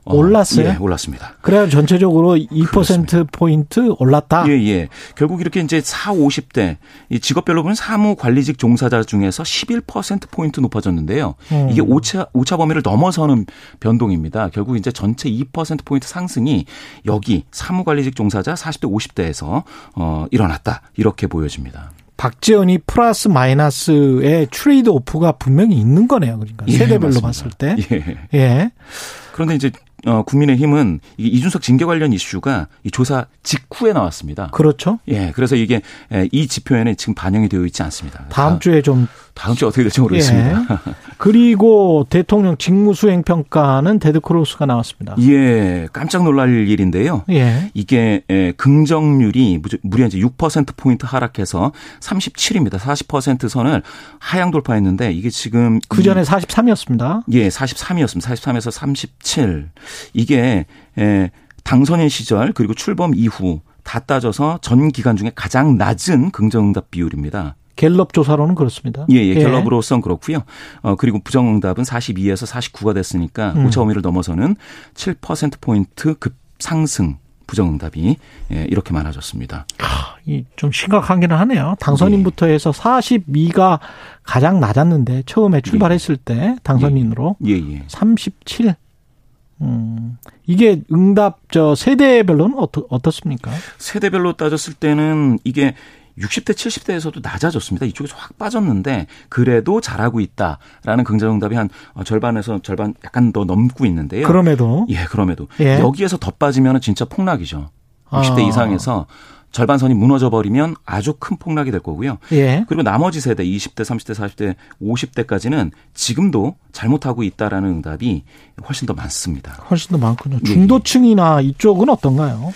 올랐어요? 어, 예, 올랐습니다. 그래야 전체적으로 이 퍼센트 포인트 올랐다? 예, 예. 결국 이렇게 이제 사십, 오십 대, 이 직업별로 보면 사무관리직 종사자 중에서 십일 퍼센트 포인트 높아졌는데요. 음. 이게 오차, 오차 범위를 넘어서는 변동입니다. 결국 이제 전체 이 퍼센트 포인트 상승이 여기 사무관리직 종사자 사십 대, 오십 대에서 어, 일어났다. 이렇게 보여집니다. 박지원이 플러스 마이너스의 트레이드 오프가 분명히 있는 거네요. 그러니까 예, 세대별로 맞습니다. 봤을 때. 예. 예. 그런데 이제 어, 국민의힘은 이준석 징계 관련 이슈가 이 조사 직후에 나왔습니다. 그렇죠. 예, 그래서 이게 이 지표에는 지금 반영이 되어 있지 않습니다. 다음 주에 좀. 다음 주에 어떻게 될지 모르겠습니다. 예. 그리고 대통령 직무수행평가는 데드크로스가 나왔습니다. 예, 깜짝 놀랄 일인데요. 예. 이게 긍정률이 무려 이제 육 퍼센트 포인트 하락해서 삼십칠입니다. 사십 퍼센트 선을 하향 돌파했는데 이게 지금. 그전에 사십삼이었습니다. 예, 사십삼이었습니다. 사십삼에서 삼십칠. 이게 당선인 시절 그리고 출범 이후 다 따져서 전 기간 중에 가장 낮은 긍정응답 비율입니다. 갤럽 조사로는 그렇습니다. 예, 예. 갤럽으로선 그렇고요. 어, 그리고 부정응답은 사십이에서 사십구가 됐으니까 음. 오차 범위를 넘어서는 칠 퍼센트 포인트 급상승 부정응답이 예, 이렇게 많아졌습니다. 아, 이 좀 심각하기는 하네요. 당선인부터 예. 해서 사십이가 가장 낮았는데 처음에 출발했을 예. 때 당선인으로 예. 예, 예. 삼십칠. 음, 이게 응답 저 세대별로는 어떻, 어떻습니까? 세대별로 따졌을 때는 이게 육십 대, 칠십 대에서도 낮아졌습니다. 이쪽에서 확 빠졌는데 그래도 잘하고 있다라는 긍정응답이 한 절반에서 절반 약간 더 넘고 있는데요. 그럼에도. 예, 그럼에도. 예. 여기에서 더 빠지면 진짜 폭락이죠. 육십 대 아. 이상에서 절반선이 무너져버리면 아주 큰 폭락이 될 거고요. 예. 그리고 나머지 세대 이십 대, 삼십 대, 사십 대, 오십 대까지는 지금도 잘못하고 있다라는 응답이 훨씬 더 많습니다. 훨씬 더 많군요. 중도층이나 이쪽은 어떤가요?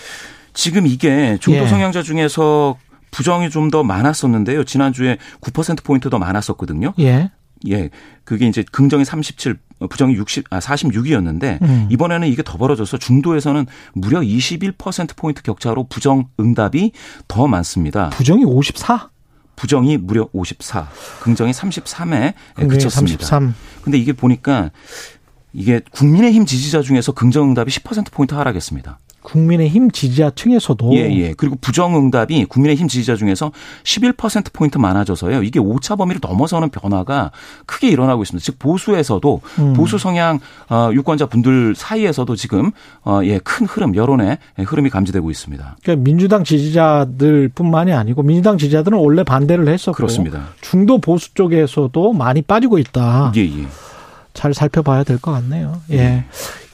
지금 이게 중도 성향자 중에서 부정이 좀 더 많았었는데요. 지난주에 구 퍼센트 포인트 더 많았었거든요. 예. 예. 그게 이제 긍정이 삼십칠, 부정이 육십, 아, 사십육이었는데, 음. 이번에는 이게 더 벌어져서 중도에서는 무려 이십일 퍼센트 포인트 격차로 부정 응답이 더 많습니다. 부정이 오십사? 부정이 무려 오십사. 긍정이 삼십삼에 긍정이 그쳤습니다. 삼십삼. 근데 이게 보니까 이게 국민의힘 지지자 중에서 긍정 응답이 십 퍼센트 포인트 하락했습니다. 국민의힘 지지자층에서도. 예, 예. 그리고 부정응답이 국민의힘 지지자 중에서 십일 퍼센트 포인트 많아져서요. 이게 오차 범위를 넘어서는 변화가 크게 일어나고 있습니다. 즉 보수에서도 음. 보수 성향 유권자 분들 사이에서도 지금 예, 큰 흐름, 여론의 흐름이 감지되고 있습니다. 그러니까 민주당 지지자들뿐만이 아니고 민주당 지지자들은 원래 반대를 했었고. 그렇습니다. 중도 보수 쪽에서도 많이 빠지고 있다. 예, 예. 잘 살펴봐야 될 것 같네요. 예.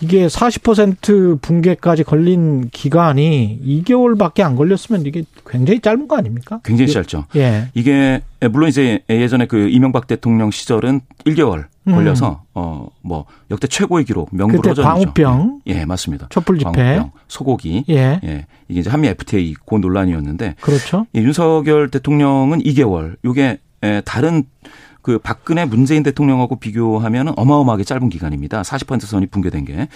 이게 사십 퍼센트 붕괴까지 걸린 기간이 이 개월밖에 안 걸렸으면 이게 굉장히 짧은 거 아닙니까? 굉장히 짧죠. 예. 이게 물론 이제 예전에 그 이명박 대통령 시절은 일 개월 걸려서 음. 어 뭐 역대 최고의 기록 명불허전이죠. 그때 방우병. 예, 예 맞습니다. 촛불 집회. 방우병, 소고기. 예. 예. 이게 이제 한미 에프티에이 고 논란이었는데. 그렇죠. 예, 윤석열 대통령은 이 개월. 요게 다른 그 박근혜 문재인 대통령하고 비교하면 어마어마하게 짧은 기간입니다. 사십 퍼센트 선이 붕괴된 게.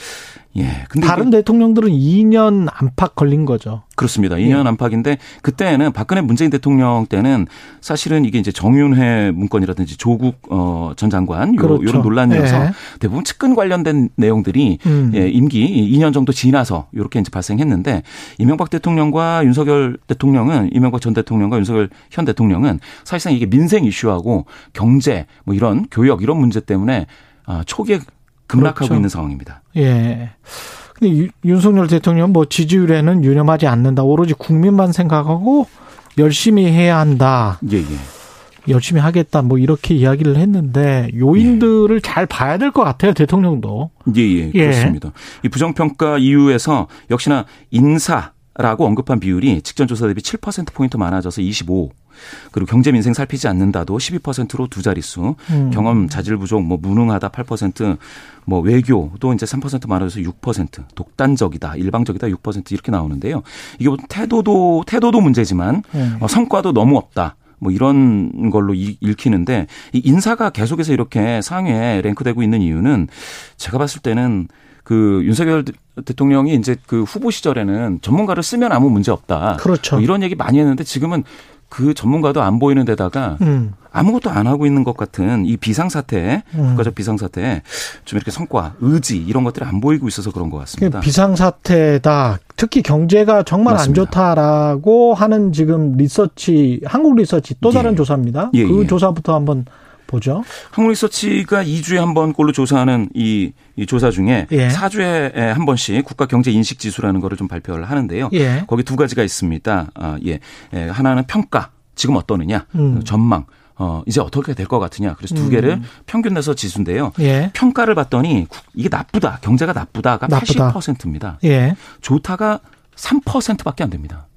예. 근데 다른 대통령들은 이 년 안팎 걸린 거죠. 그렇습니다. 이 년 예. 안팎인데 그때는 박근혜 문재인 대통령 때는 사실은 이게 이제 정윤회 문건이라든지 조국 전 장관 그렇죠. 이런 논란이어서 예. 대부분 측근 관련된 내용들이 음. 예, 임기 이 년 정도 지나서 이렇게 이제 발생했는데 이명박 대통령과 윤석열 대통령은 이명박 전 대통령과 윤석열 현 대통령은 사실상 이게 민생 이슈하고 경제 뭐 이런 교역 이런 문제 때문에 초기에 급락하고 그렇죠. 있는 상황입니다. 예. 근데 윤석열 대통령은 뭐 지지율에는 유념하지 않는다. 오로지 국민만 생각하고 열심히 해야 한다. 예, 예. 열심히 하겠다. 뭐 이렇게 이야기를 했는데 요인들을 예. 잘 봐야 될 것 같아요. 대통령도. 예, 예. 예. 그렇습니다. 이 부정평가 이유에서 역시나 인사라고 언급한 비율이 직전 조사 대비 칠 퍼센트 포인트 많아져서 이십오. 그리고 경제 민생 살피지 않는다도 십이 퍼센트로 두 자릿수, 음. 경험 자질 부족, 뭐 무능하다 팔 퍼센트, 뭐 외교도 이제 삼 퍼센트 많아져서 육 퍼센트, 독단적이다, 일방적이다 육 퍼센트 이렇게 나오는데요. 이게 뭐 태도도 태도도 문제지만 음. 어, 성과도 너무 없다. 뭐 이런 걸로 이, 읽히는데 이 인사가 계속해서 이렇게 상위에 랭크되고 있는 이유는 제가 봤을 때는. 그 윤석열 대통령이 이제 그 후보 시절에는 전문가를 쓰면 아무 문제 없다. 그렇죠. 뭐 이런 얘기 많이 했는데 지금은 그 전문가도 안 보이는 데다가 음. 아무것도 안 하고 있는 것 같은 이 비상사태, 음. 국가적 비상사태에 좀 이렇게 성과, 의지 이런 것들이 안 보이고 있어서 그런 것 같습니다. 비상사태다. 특히 경제가 정말 맞습니다. 안 좋다라고 하는 지금 리서치, 한국 리서치 또 다른 예. 조사입니다. 예, 그 예. 조사부터 한번 보죠. 한국리서치가 이 주에 한 번 꼴로 조사하는 이, 이 조사 중에 예. 사 주에 한 번씩 국가경제인식지수라는 거를 좀 발표를 하는데요. 예. 거기 두 가지가 있습니다. 아, 예. 예. 하나는 평가, 지금 어떠느냐, 음. 전망, 어, 이제 어떻게 될 것 같으냐. 그래서 두 개를 음. 평균 내서 지수인데요. 예. 평가를 봤더니 이게 나쁘다, 경제가 나쁘다가 나쁘다. 팔십 퍼센트입니다. 예. 좋다가 삼 퍼센트밖에 안 됩니다.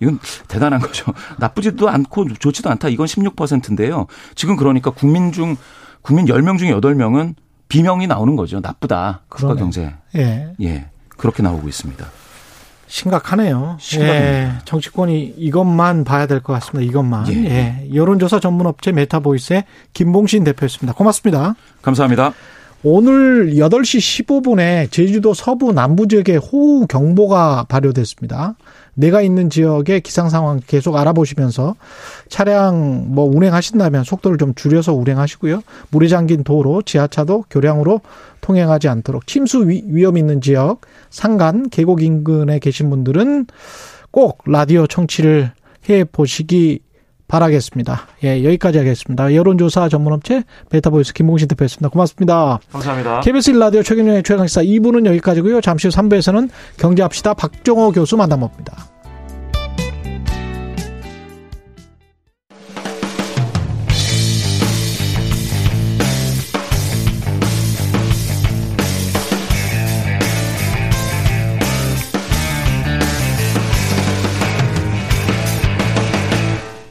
이건 대단한 거죠. 나쁘지도 않고 좋지도 않다. 이건 십육 퍼센트인데요. 지금 그러니까 국민 중, 국민 열 명 중에 여덟 명은 비명이 나오는 거죠. 나쁘다. 국가 경제. 예. 예. 그렇게 나오고 있습니다. 심각하네요. 심각합니다. 예. 정치권이 이것만 봐야 될 것 같습니다. 이것만. 예. 예. 여론조사 전문업체 메타보이스의 김봉신 대표였습니다. 고맙습니다. 감사합니다. 오늘 여덟 시 십오 분에 제주도 서부 남부 지역에 호우 경보가 발효됐습니다. 내가 있는 지역의 기상 상황 계속 알아보시면서 차량 뭐 운행하신다면 속도를 좀 줄여서 운행하시고요. 물에 잠긴 도로, 지하차도 교량으로 통행하지 않도록 침수 위험 있는 지역, 산간, 계곡 인근에 계신 분들은 꼭 라디오 청취를 해보시기 바라겠습니다. 예, 여기까지 하겠습니다. 여론조사 전문업체 메타보이스 김봉신 대표였습니다. 고맙습니다. 감사합니다. 케이비에스 일 라디오 최경영의 최강시사 이 부는 여기까지고요. 잠시 후 삼 부에서는 경제합시다 박정호 교수 만나봅니다.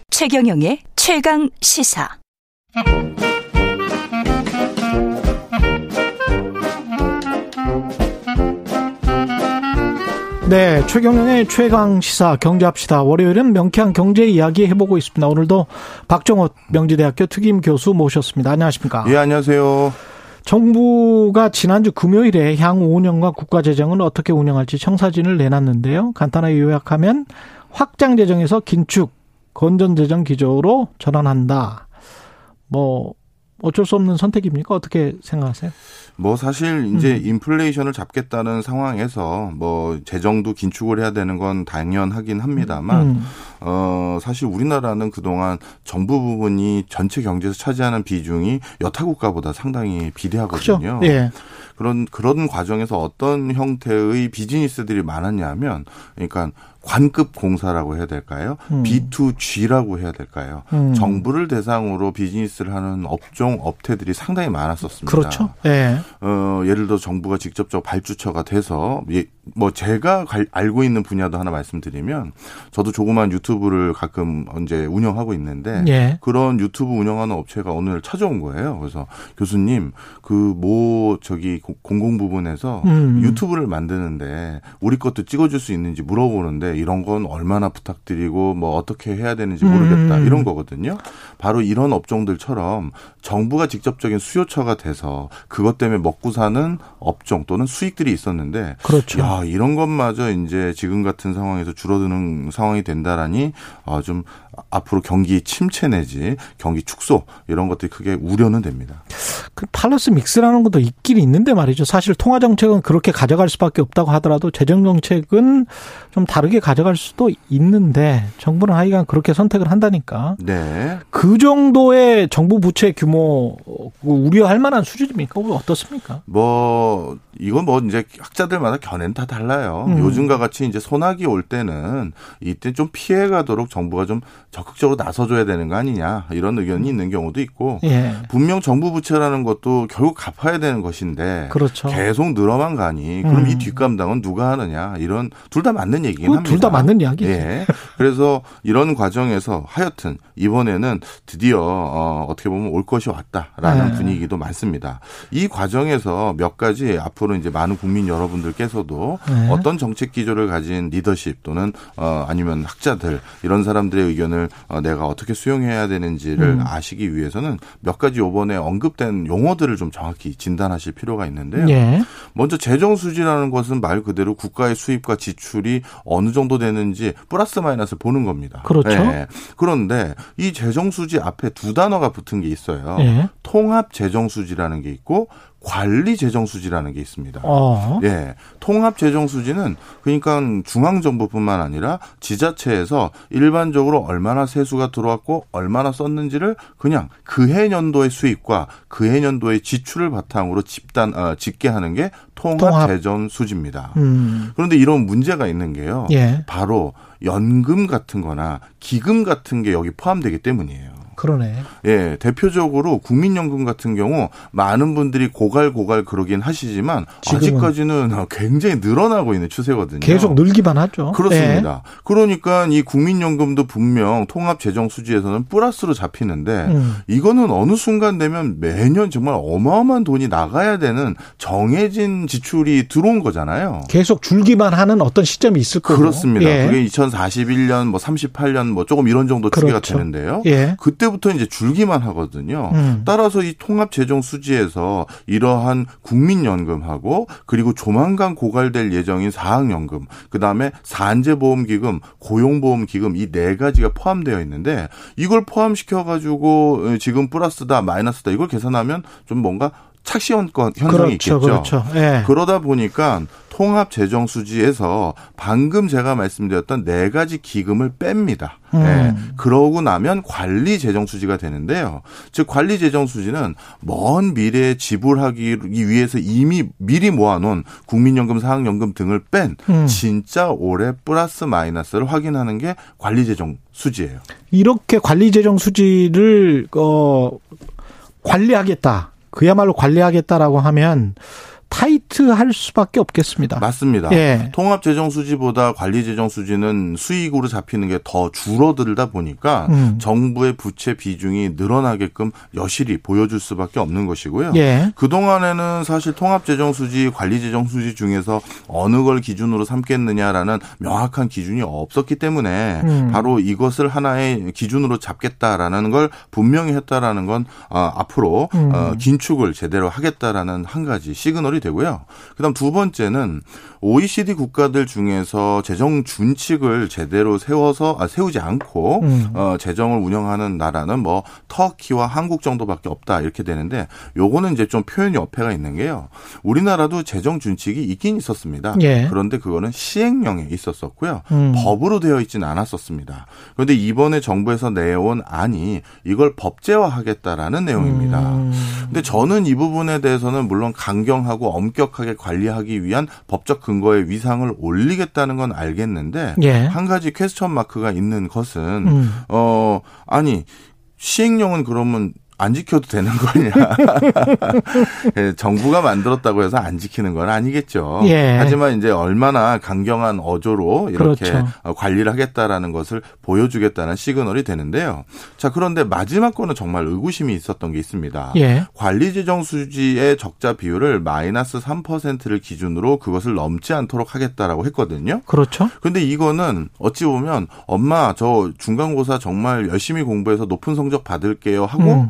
최경영의 최강 시사. 네, 최경영의 최강 시사 경제합시다. 월요일은 명쾌한 경제 이야기 해보고 있습니다. 오늘도 박정호 명지대학교 특임 교수 모셨습니다. 안녕하십니까? 예, 안녕하세요. 정부가 지난주 금요일에 향후 오 년간 국가 재정을 어떻게 운영할지 청사진을 내놨는데요. 간단하게 요약하면 확장 재정에서 긴축. 건전재정 기조로 전환한다. 뭐 어쩔 수 없는 선택입니까? 어떻게 생각하세요? 뭐 사실 이제 음. 인플레이션을 잡겠다는 상황에서 뭐 재정도 긴축을 해야 되는 건 당연하긴 합니다만 음. 어 사실 우리나라는 그동안 정부 부분이 전체 경제에서 차지하는 비중이 여타 국가보다 상당히 비대하거든요. 그렇죠. 예. 그런 그런 과정에서 어떤 형태의 비즈니스들이 많았냐면 그러니까 관급 공사라고 해야 될까요? 음. 비투지라고 해야 될까요? 음. 정부를 대상으로 비즈니스를 하는 업종, 업태들이 상당히 많았었습니다. 그렇죠. 예. 어, 예를 들어 정부가 직접적 발주처가 돼서 예, 뭐 제가 갈, 알고 있는 분야도 하나 말씀드리면 저도 조그만 유튜브를 가끔 이제 운영하고 있는데 예. 그런 유튜브 운영하는 업체가 어느 날 찾아온 거예요. 그래서 교수님 그 뭐 저기 공공 부분에서 음. 유튜브를 만드는데 우리 것도 찍어줄 수 있는지 물어보는데 이런 건 얼마나 부탁드리고 뭐 어떻게 해야 되는지 모르겠다. 음. 이런 거거든요. 바로 이런 업종들처럼 정부가 직접적인 수요처가 돼서 그것 때문에 먹고 사는 업종 또는 수익들이 있었는데 그렇죠. 야, 이런 것마저 이제 지금 같은 상황에서 줄어드는 상황이 된다라니 어, 좀 앞으로 경기 침체 내지 경기 축소 이런 것들이 크게 우려는 됩니다. 그 팰러스 믹스라는 것도 있긴 있는데 말이죠. 사실 통화 정책은 그렇게 가져갈 수밖에 없다고 하더라도 재정 정책은 좀 다르게 가져갈 수도 있는데 정부는 하여간 그렇게 선택을 한다니까. 네. 그 정도의 정부 부채 규모 우려할 만한 수준입니까? 어떻습니까? 뭐 이건 뭐 이제 학자들마다 견해는 다 달라요. 음. 요즘과 같이 이제 소나기 올 때는 이때 좀 피해가도록 정부가 좀 적극적으로 나서줘야 되는 거 아니냐 이런 의견이 있는 경우도 있고 예. 분명 정부 부채라는 것도 결국 갚아야 되는 것인데 그렇죠. 계속 늘어만 가니 그럼 음. 이 뒷감당은 누가 하느냐 이런 둘 다 맞는 얘기긴 합니다. 둘 다 맞는 이야기죠. 예. 그래서 이런 과정에서 하여튼 이번에는 드디어 어, 어떻게 보면 올 것이 왔다라는 예. 분위기도 많습니다. 이 과정에서 몇 가지 앞으로 이제 많은 국민 여러분들께서도 예. 어떤 정책 기조를 가진 리더십 또는 어, 아니면 학자들 이런 사람들의 의견을 어, 내가 어떻게 수용해야 되는지를 음. 아시기 위해서는 몇 가지 이번에 언급된 용어들을 좀 정확히 진단하실 필요가 있는데요. 예. 먼저 재정수지라는 것은 말 그대로 국가의 수입과 지출이 어느 정도 되는지 플러스 마이너스 보는 겁니다. 그렇죠. 예. 그런데 이 재정수지 앞에 두 단어가 붙은 게 있어요. 예. 통합재정수지라는 게 있고 관리재정수지라는 게 있습니다. 어. 예, 통합재정수지는 그러니까 중앙정부뿐만 아니라 지자체에서 일반적으로 얼마나 세수가 들어왔고 얼마나 썼는지를 그냥 그해 연도의 수입과 그해 연도의 지출을 바탕으로 집단 어, 집계하는 게 통합재정수지입니다. 음. 그런데 이런 문제가 있는 게요. 예. 바로 연금 같은 거나 기금 같은 게 여기 포함되기 때문이에요. 그러네. 예, 대표적으로 국민연금 같은 경우 많은 분들이 고갈고갈 그러긴 하시지만 아직까지는 굉장히 늘어나고 있는 추세거든요. 계속 늘기만 하죠. 그렇습니다. 예. 그러니까 이 국민연금도 분명 통합재정수지에서는 플러스로 잡히는데 음. 이거는 어느 순간 되면 매년 정말 어마어마한 돈이 나가야 되는 정해진 지출이 들어온 거잖아요. 계속 줄기만 하는 어떤 시점이 있을 거고. 그렇습니다. 예. 그게 이천사십일 년, 뭐 삼십팔 년, 뭐 조금 이런 정도 추계가 그렇죠. 되는데요. 예. 그때 부터 이제 줄기만 하거든요. 음. 따라서 이 통합재정수지에서 이러한 국민연금하고 그리고 조만간 고갈될 예정인 사학연금, 그다음에 산재보험기금, 고용보험기금 이 네 가지가 포함되어 있는데 이걸 포함시켜가지고 지금 플러스다 마이너스다 이걸 계산하면 좀 뭔가 착시현 현상이 그렇죠, 있겠죠. 그렇죠. 예. 그러다 보니까 통합재정수지에서 방금 제가 말씀드렸던 네 가지 기금을 뺍니다. 음. 예. 그러고 나면 관리재정수지가 되는데요. 즉 관리재정수지는 먼 미래에 지불하기 위해서 이미 미리 모아놓은 국민연금, 사학연금 등을 뺀 음. 진짜 올해 플러스 마이너스를 확인하는 게 관리재정수지예요. 이렇게 관리재정수지를 어, 관리하겠다. 그야말로 관리하겠다라고 하면 타이트할 수밖에 없겠습니다. 맞습니다. 예. 통합재정수지보다 관리재정수지는 수익으로 잡히는 게 더 줄어들다 보니까 음. 정부의 부채 비중이 늘어나게끔 여실히 보여줄 수밖에 없는 것이고요. 예. 그동안에는 사실 통합재정수지, 관리재정수지 중에서 어느 걸 기준으로 삼겠느냐라는 명확한 기준이 없었기 때문에 음. 바로 이것을 하나의 기준으로 잡겠다라는 걸 분명히 했다라는 건 어, 앞으로 음. 어, 긴축을 제대로 하겠다라는 한 가지 시그널이 되고요. 그다음 두 번째는 오이시디 국가들 중에서 재정 준칙을 제대로 세워서 아, 세우지 않고 음. 어, 재정을 운영하는 나라는 뭐 터키와 한국 정도밖에 없다 이렇게 되는데 요거는 이제 좀 표현이 어폐가 있는 게요. 우리나라도 재정 준칙이 있긴 있었습니다. 예. 그런데 그거는 시행령에 있었었고요. 음. 법으로 되어 있지는 않았었습니다. 그런데 이번에 정부에서 내온 안이 이걸 법제화하겠다라는 내용입니다. 음. 근데 저는 이 부분에 대해서는 물론 강경하고 엄격하게 관리하기 위한 법적 근거의 위상을 올리겠다는 건 알겠는데 예. 한 가지 퀘스천 마크가 있는 것은 음. 어 아니 시행령은 그러면 안 지켜도 되는 거냐. 예, 정부가 만들었다고 해서 안 지키는 건 아니겠죠. 예. 하지만 이제 얼마나 강경한 어조로 이렇게 그렇죠. 관리를 하겠다라는 것을 보여주겠다는 시그널이 되는데요. 자, 그런데 마지막 거는 정말 의구심이 있었던 게 있습니다. 예. 관리재정 수지의 적자 비율을 마이너스 삼 퍼센트를 기준으로 그것을 넘지 않도록 하겠다라고 했거든요. 그렇죠. 근데 이거는 어찌 보면 엄마 저 중간고사 정말 열심히 공부해서 높은 성적 받을게요 하고 음.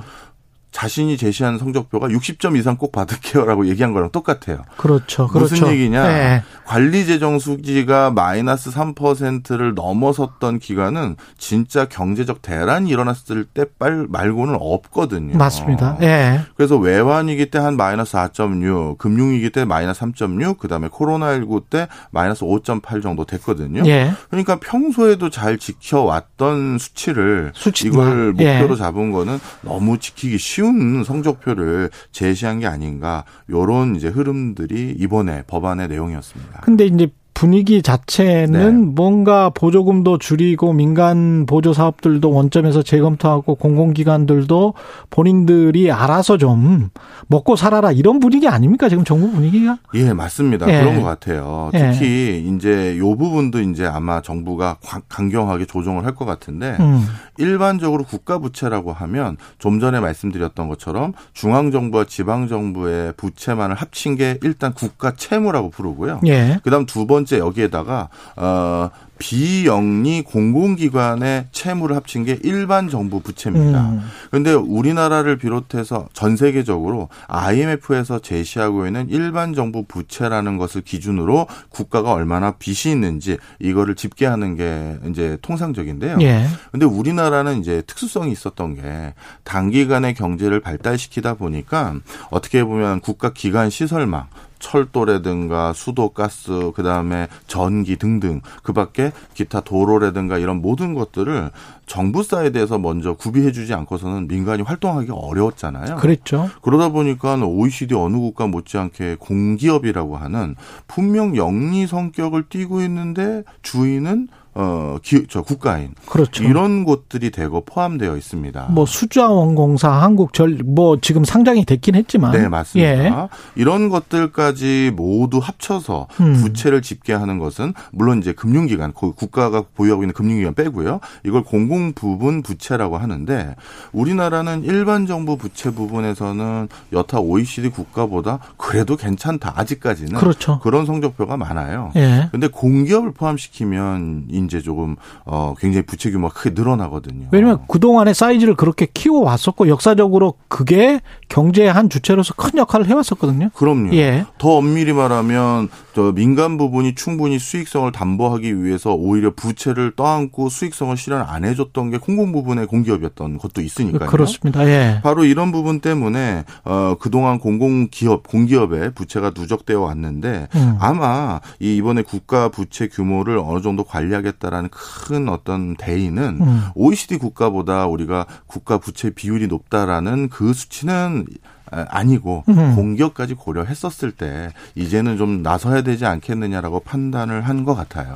자신이 제시한 성적표가 육십 점 이상 꼭 받을게요라고 얘기한 거랑 똑같아요. 그렇죠. 그렇죠. 무슨 얘기냐. 네. 관리재정수지가 마이너스 삼 퍼센트를 넘어섰던 기간은 진짜 경제적 대란이 일어났을 때 말고는 없거든요. 맞습니다. 네. 그래서 외환위기 때 한 마이너스 사 점 육, 금융위기 때 마이너스 삼 점 육, 그다음에 코로나십구 때 마이너스 오 점 팔 정도 됐거든요. 네. 그러니까 평소에도 잘 지켜왔던 수치를 수치나. 이걸 목표로 네. 잡은 거는 너무 지키기 쉬운 성적표를 제시한 게 아닌가 이런 이제 흐름들이 이번에 법안의 내용이었습니다. 근데 이제 분위기 자체는 네. 뭔가 보조금도 줄이고 민간 보조 사업들도 원점에서 재검토하고 공공기관들도 본인들이 알아서 좀 먹고 살아라 이런 분위기 아닙니까? 지금 정부 분위기가? 예, 맞습니다. 예. 그런 것 같아요. 특히 예. 이제 요 부분도 이제 아마 정부가 강경하게 조정을 할 것 같은데 음. 일반적으로 국가 부채라고 하면 좀 전에 말씀드렸던 것처럼 중앙정부와 지방정부의 부채만을 합친 게 일단 국가 채무라고 부르고요. 예. 그다음 두 번째 여기에다가 어, 비영리 공공기관의 채무를 합친 게 일반 정부 부채입니다. 음. 그런데 우리나라를 비롯해서 전 세계적으로 아이엠에프에서 제시하고 있는 일반 정부 부채라는 것을 기준으로 국가가 얼마나 빚이 있는지 이거를 집계하는 게 이제 통상적인데요. 예. 그런데 우리나라는 이제 특수성이 있었던 게 단기간에 경제를 발달시키다 보니까 어떻게 보면 국가 기관 시설망 철도라든가 수도가스 그다음에 전기 등등 그밖에 기타 도로라든가 이런 모든 것들을 정부 사이드에서 먼저 구비해 주지 않고서는 민간이 활동하기 어려웠잖아요. 그랬죠. 그러다 보니까 오이시디 어느 국가 못지않게 공기업이라고 하는 분명 영리 성격을 띠고 있는데 주인은 어, 기, 저 국가인. 그렇죠. 이런 곳들이 대거 포함되어 있습니다. 뭐 수자원공사, 한국절, 뭐 지금 상장이 됐긴 했지만. 네, 맞습니다. 예. 이런 것들까지 모두 합쳐서 음. 부채를 집계하는 것은 물론 이제 금융기관, 국가가 보유하고 있는 금융기관 빼고요. 이걸 공공부분 부채라고 하는데 우리나라는 일반 정부 부채 부분에서는 여타 오이시디 국가보다 그래도 괜찮다. 아직까지는. 그렇죠. 그런 성적표가 많아요. 예. 근데 공기업을 포함시키면 이제 조금 어 굉장히 부채 규모가 크게 늘어나거든요. 왜냐하면 그동안의 사이즈를 그렇게 키워왔었고 역사적으로 그게 경제의 한 주체로서 큰 역할을 해왔었거든요. 그럼요. 예. 더 엄밀히 말하면 저 민간 부분이 충분히 수익성을 담보하기 위해서 오히려 부채를 떠안고 수익성을 실현 안 해줬던 게 공공 부분의 공기업이었던 것도 있으니까요. 그렇습니다. 예. 바로 이런 부분 때문에 어 그동안 공공기업, 공기업의 부채가 누적되어 왔는데 음. 아마 이 이번에 국가 부채 규모를 어느 정도 관리하게 다라는 큰 어떤 대의는 음. 오이시디 국가보다 우리가 국가 부채 비율이 높다라는 그 수치는 아니고 음. 공기업까지 고려했었을 때 이제는 좀 나서야 되지 않겠느냐라고 판단을 한 것 같아요.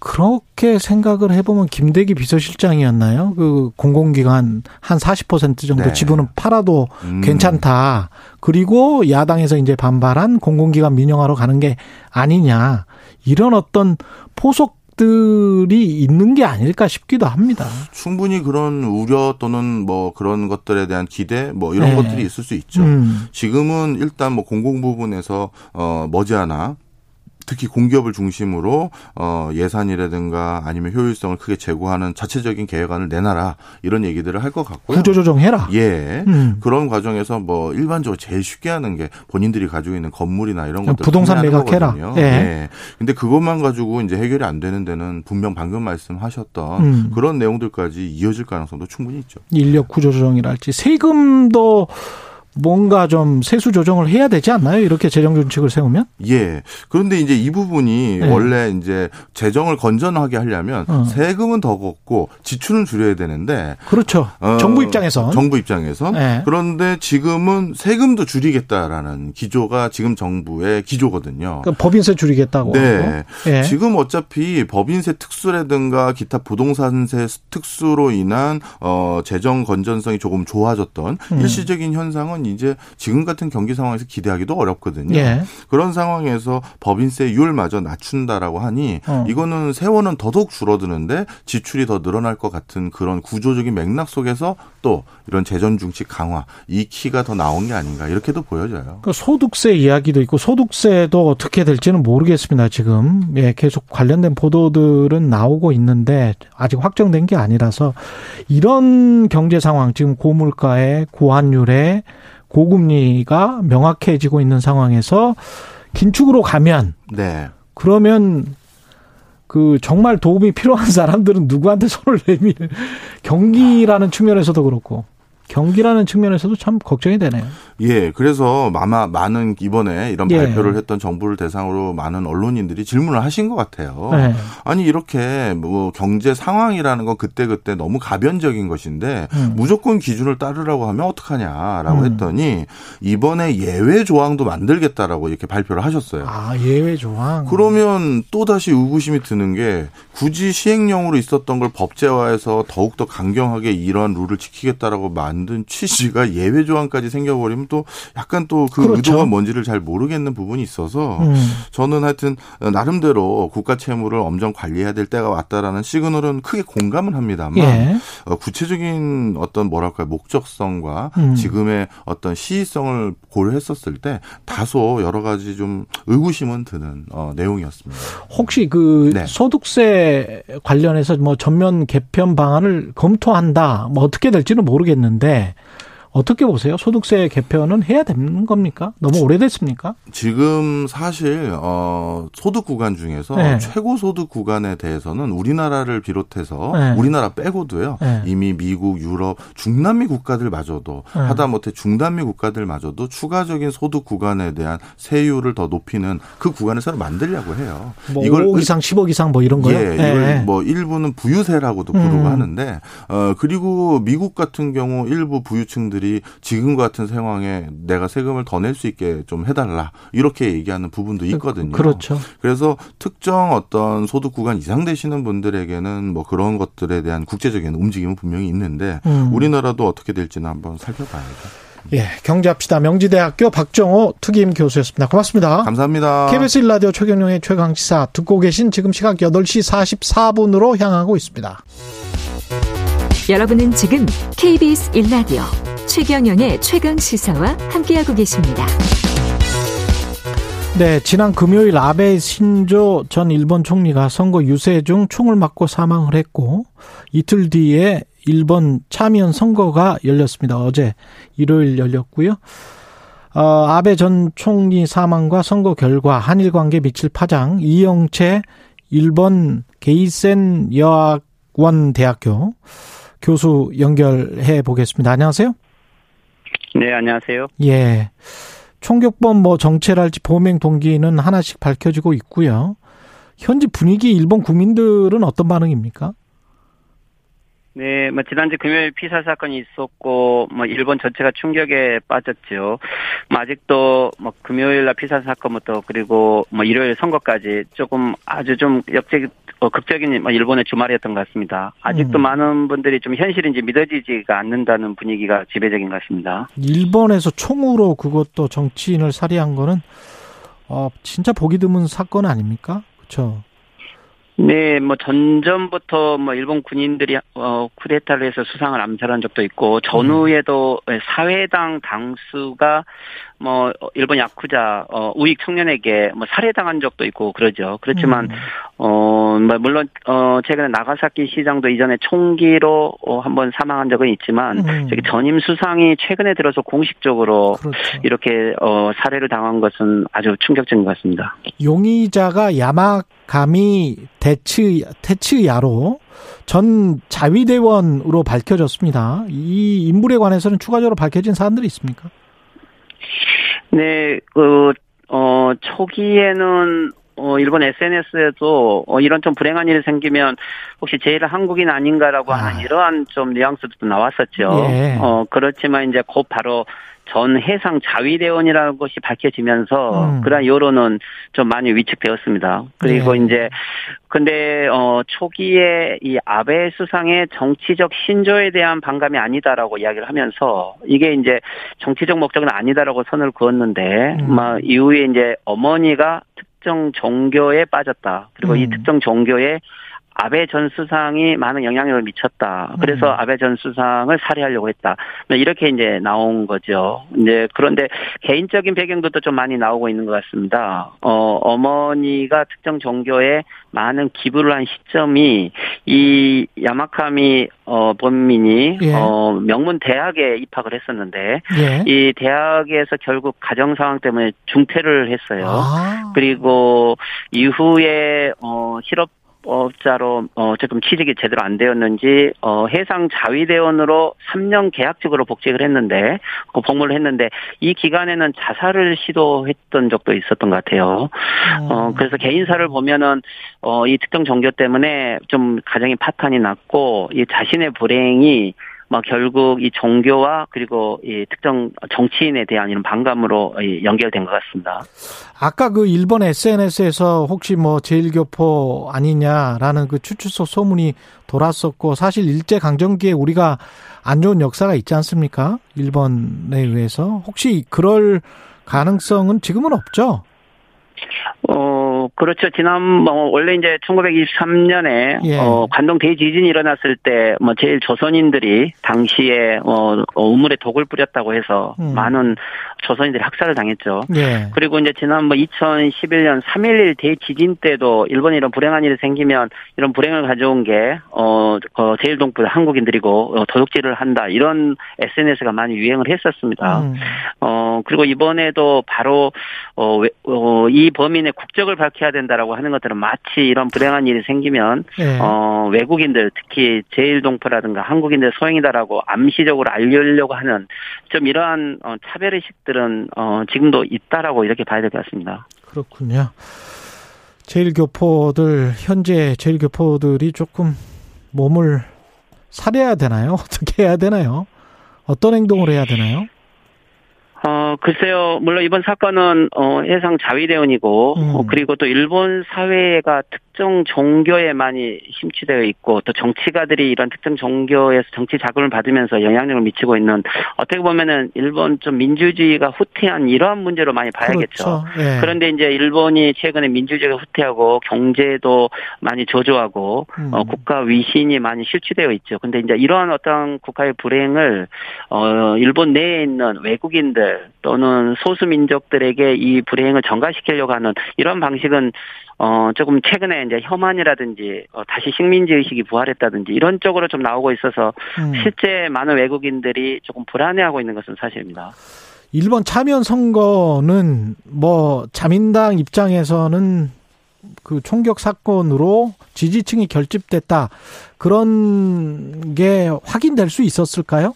그렇게 생각을 해보면 김대기 비서실장이었나요? 그 공공기관 한 사십 퍼센트 정도 네. 지분은 팔아도 음. 괜찮다. 그리고 야당에서 이제 반발한 공공기관 민영화로 가는 게 아니냐. 이런 어떤 포석 들이 있는 게 아닐까 싶기도 합니다. 충분히 그런 우려 또는 뭐 그런 것들에 대한 기대 뭐 이런 네. 것들이 있을 수 있죠. 음. 지금은 일단 뭐 공공 부분에서 어 머지않아 특히 공기업을 중심으로 어 예산이라든가 아니면 효율성을 크게 제고하는 자체적인 계획안을 내놔라 이런 얘기들을 할 것 같고요. 구조조정해라. 예. 음. 그런 과정에서 뭐 일반적으로 제일 쉽게 하는 게 본인들이 가지고 있는 건물이나 이런 것들 부동산 매각해라. 예. 예. 근데 그것만 가지고 이제 해결이 안 되는 데는 분명 방금 말씀하셨던 음. 그런 내용들까지 이어질 가능성도 충분히 있죠. 인력 구조조정이랄지 세금도 뭔가 좀 세수 조정을 해야 되지 않나요? 이렇게 재정 준칙을 세우면? 예. 그런데 이제 이 부분이 네. 원래 이제 재정을 건전하게 하려면 어. 세금은 더 걷고 지출은 줄여야 되는데. 그렇죠. 어, 정부 입장에서. 정부 입장에서. 네. 그런데 지금은 세금도 줄이겠다라는 기조가 지금 정부의 기조거든요. 그러니까 법인세 줄이겠다고. 네. 네. 지금 어차피 법인세 특수라든가 기타 부동산세 특수로 인한 어, 재정 건전성이 조금 좋아졌던 음. 일시적인 현상은 이제 지금 같은 경기 상황에서 기대하기도 어렵거든요. 예. 그런 상황에서 법인세율마저 낮춘다라고 하니 어. 이거는 세원은 더더욱 줄어드는데 지출이 더 늘어날 것 같은 그런 구조적인 맥락 속에서 또 이런 재정중칙 강화 이 키가 더 나온 게 아닌가 이렇게도 보여져요. 그 소득세 이야기도 있고 소득세도 어떻게 될지는 모르겠습니다. 지금 예, 계속 관련된 보도들은 나오고 있는데 아직 확정된 게 아니라서 이런 경제 상황 지금 고물가에 고환율에 고금리가 명확해지고 있는 상황에서 긴축으로 가면 네. 그러면 그 정말 도움이 필요한 사람들은 누구한테 손을 내밀 경기라는 측면에서도 그렇고 경기라는 측면에서도 참 걱정이 되네요. 예, 그래서 아마 많은 이번에 이런 예. 발표를 했던 정부를 대상으로 많은 언론인들이 질문을 하신 것 같아요. 예. 아니 이렇게 뭐 경제 상황이라는 건 그때 그때 너무 가변적인 것인데 음. 무조건 기준을 따르라고 하면 어떡하냐라고 음. 했더니 이번에 예외 조항도 만들겠다라고 이렇게 발표를 하셨어요. 아, 예외 조항. 그러면 또 다시 의구심이 드는 게 굳이 시행령으로 있었던 걸 법제화해서 더욱 더 강경하게 이런 룰을 지키겠다라고 말. 만든 취지가 예외 조항까지 생겨버리면 또 약간 또 그 그렇죠. 의도가 뭔지를 잘 모르겠는 부분이 있어서 음. 저는 하여튼 나름대로 국가 채무를 엄정 관리해야 될 때가 왔다라는 시그널은 크게 공감은 합니다만 예. 구체적인 어떤 뭐랄까요 목적성과 음. 지금의 어떤 시의성을 고려했었을 때 다소 여러 가지 좀 의구심은 드는 어, 내용이었습니다. 혹시 그 네. 소득세 관련해서 뭐 전면 개편 방안을 검토한다 뭐 어떻게 될지는 모르겠는데 데 어떻게 보세요? 소득세 개편은 해야 되는 겁니까? 너무 오래됐습니까? 지금 사실 어, 소득 구간 중에서 네. 최고 소득 구간에 대해서는 우리나라를 비롯해서 네. 우리나라 빼고도요. 네. 이미 미국, 유럽, 중남미 국가들마저도 네. 하다못해 중남미 국가들마저도 추가적인 소득 구간에 대한 세율을 더 높이는 그 구간을 새로 만들려고 해요. 뭐 이걸 오억 이상, 십억 이상 뭐 이런 거요? 예, 네. 이걸 뭐 일부는 부유세라고도 부르고 음. 하는데 어, 그리고 미국 같은 경우 일부 부유층들이 지금 같은 상황에 내가 세금을 더 낼 수 있게 좀 해달라 이렇게 얘기하는 부분도 있거든요. 그렇죠. 그래서 특정 어떤 소득 구간 이상 되시는 분들에게는 뭐 그런 것들에 대한 국제적인 움직임은 분명히 있는데 음. 우리나라도 어떻게 될지는 한번 살펴봐야죠. 예, 경제합시다. 명지대학교 박정호 특임 교수였습니다. 고맙습니다. 감사합니다. 케이비에스 일 라디오 최경영의 최강시사 듣고 계신 지금 시각 여덟 시 사십사 분으로 향하고 있습니다. 여러분은 지금 케이비에스 일 라디오 최경영의 최강시사와 함께하고 계십니다. 네, 지난 금요일 아베 신조 전 일본 총리가 선거 유세 중 총을 맞고 사망을 했고 이틀 뒤에 일본 참의원 선거가 열렸습니다. 어제 일요일 열렸고요. 어, 아베 전 총리 사망과 선거 결과 한일 관계 미칠 파장 이영채 일본 게이센 여학원대학교 교수 연결해 보겠습니다. 안녕하세요. 네, 안녕하세요. 예. 총격범 뭐 정체랄지 범행 동기는 하나씩 밝혀지고 있고요. 현지 분위기 일본 국민들은 어떤 반응입니까? 네, 뭐 지난주 금요일 피살 사건이 있었고, 뭐 일본 전체가 충격에 빠졌죠. 뭐 아직도 뭐 금요일 날 피살 사건부터 그리고 뭐 일요일 선거까지 조금 아주 좀 역적 극적인 일본의 주말이었던 것 같습니다. 아직도 음. 많은 분들이 좀 현실인지 믿어지지가 않는다는 분위기가 지배적인 것 같습니다. 일본에서 총으로 그것도 정치인을 살해한 거는 어, 진짜 보기 드문 사건 아닙니까? 그렇죠. 네, 뭐 전전부터 뭐 일본 군인들이 어 쿠데타를 해서 수상을 암살한 적도 있고 전후에도 사회당 당수가 뭐 일본 야쿠자 어 우익 청년에게 뭐 살해당한 적도 있고 그러죠. 그렇지만 음. 어 물론 어 최근에 나가사키 시장도 이전에 총기로 어 한번 사망한 적은 있지만 음. 저기 전임 수상이 최근에 들어서 공식적으로 그렇죠. 이렇게 어 살해를 당한 것은 아주 충격적인 것 같습니다. 용의자가 야마가미 대츠 테츠야로 전 자위대원으로 밝혀졌습니다. 이 인물에 관해서는 추가적으로 밝혀진 사안들이 있습니까? 네, 그, 어, 초기에는, 어, 일본 에스엔에스에도, 어, 이런 좀 불행한 일이 생기면, 혹시 제일 한국인 아닌가라고 아. 하는 이러한 좀 뉘앙스도 나왔었죠. 예. 어, 그렇지만 이제 곧 바로, 전 해상 자위대원이라는 것이 밝혀지면서 음. 그러한 여론은 좀 많이 위축되었습니다. 그리고 네. 이제 근데 어 초기에 이 아베 수상의 정치적 신조에 대한 반감이 아니다라고 이야기를 하면서 이게 이제 정치적 목적은 아니다라고 선을 그었는데 음. 막 이후에 이제 어머니가 특정 종교에 빠졌다. 그리고 음. 이 특정 종교에 아베 전 수상이 많은 영향력을 미쳤다. 그래서 음. 아베 전 수상을 살해하려고 했다. 이렇게 이제 나온 거죠. 이제 그런데 개인적인 배경도 또 좀 많이 나오고 있는 것 같습니다. 어, 어머니가 특정 종교에 많은 기부를 한 시점이 이 야마카미 어, 본민이 예. 어, 명문 대학에 입학을 했었는데 예. 이 대학에서 결국 가정 상황 때문에 중퇴를 했어요. 아. 그리고 이후에 어, 실업 업자로 어 조금 취직이 제대로 안 되었는지 어 해상 자위대원으로 삼 년 계약직으로 복직을 했는데 그 복무를 했는데 이 기간에는 자살을 시도했던 적도 있었던 것 같아요. 어 그래서 개인사를 보면은 어 이 특정 종교 때문에 좀 가정이 파탄이 났고 이 자신의 불행이 막 결국 이 종교와 그리고 이 특정 정치인에 대한 이런 반감으로 연결된 것 같습니다. 아까 그 일본 에스엔에스에서 혹시 뭐 제일교포 아니냐라는 그 추추석 소문이 돌았었고 사실 일제강점기에 우리가 안 좋은 역사가 있지 않습니까? 일본에 의해서. 혹시 그럴 가능성은 지금은 없죠? 어, 그렇죠. 지난, 어, 원래 이제 천구백이십삼 년에, 예. 어, 관동 대지진이 일어났을 때, 뭐, 제일 조선인들이 당시에, 어, 우물에 독을 뿌렸다고 해서 음. 많은 조선인들이 학살을 당했죠. 예. 그리고 이제 지난 뭐 이천십일 년 삼 일일 대지진 때도 일본에 이런 불행한 일이 생기면 이런 불행을 가져온 게, 어, 어 제일동포 한국인들이고, 어, 도둑질을 한다. 이런 에스엔에스가 많이 유행을 했었습니다. 음. 어, 그리고 이번에도 바로, 어, 어, 이 범인의 국적을 밝혀야 된다라고 하는 것들은 마치 이런 불행한 일이 생기면 네. 어, 외국인들 특히 제일동포라든가 한국인들 소행이다라고 암시적으로 알리려고 하는 좀 이러한 어, 차별의식들은 어, 지금도 있다라고 이렇게 봐야 될 것 같습니다. 그렇군요. 제일교포들 현재 제일교포들이 조금 몸을 살해야 되나요? 어떻게 해야 되나요? 어떤 행동을 해야 되나요? 어, 글쎄요. 물론 이번 사건은 어, 해상 자위대원이고 음. 어, 그리고 또 일본 사회가 특정 종교에 많이 심취되어 있고 또 정치가들이 이런 특정 종교에서 정치 자금을 받으면서 영향력을 미치고 있는 어떻게 보면은 일본 좀 민주주의가 후퇴한 이러한 문제로 많이 봐야겠죠. 그렇죠. 예. 그런데 이제 일본이 최근에 민주주의가 후퇴하고 경제도 많이 저조하고 음. 어, 국가 위신이 많이 실추되어 있죠. 근데 이제 이러한 어떤 국가의 불행을 어, 일본 내에 있는 외국인들 또는 소수민족들에게 이 불행을 전가시키려고 하는 이런 방식은 어 조금 최근에 이제 혐한이라든지 어, 다시 식민지 의식이 부활했다든지 이런 쪽으로 좀 나오고 있어서 음. 실제 많은 외국인들이 조금 불안해하고 있는 것은 사실입니다. 일본 참여 선거는 뭐 자민당 입장에서는 그 총격 사건으로 지지층이 결집됐다 그런 게 확인될 수 있었을까요?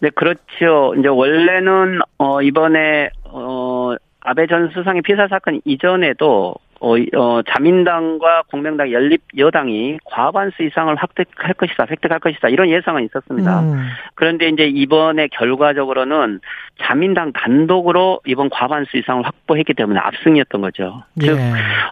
네, 그렇죠. 이제 원래는, 어, 이번에, 어, 아베 전 수상의 피살 사건 이전에도, 어, 어, 자민당과 공명당 연립 여당이 과반수 이상을 획득할 것이다, 획득할 것이다, 이런 예상은 있었습니다. 음. 그런데 이제 이번에 결과적으로는 자민당 단독으로 이번 과반수 이상을 확보했기 때문에 압승이었던 거죠. 예. 즉,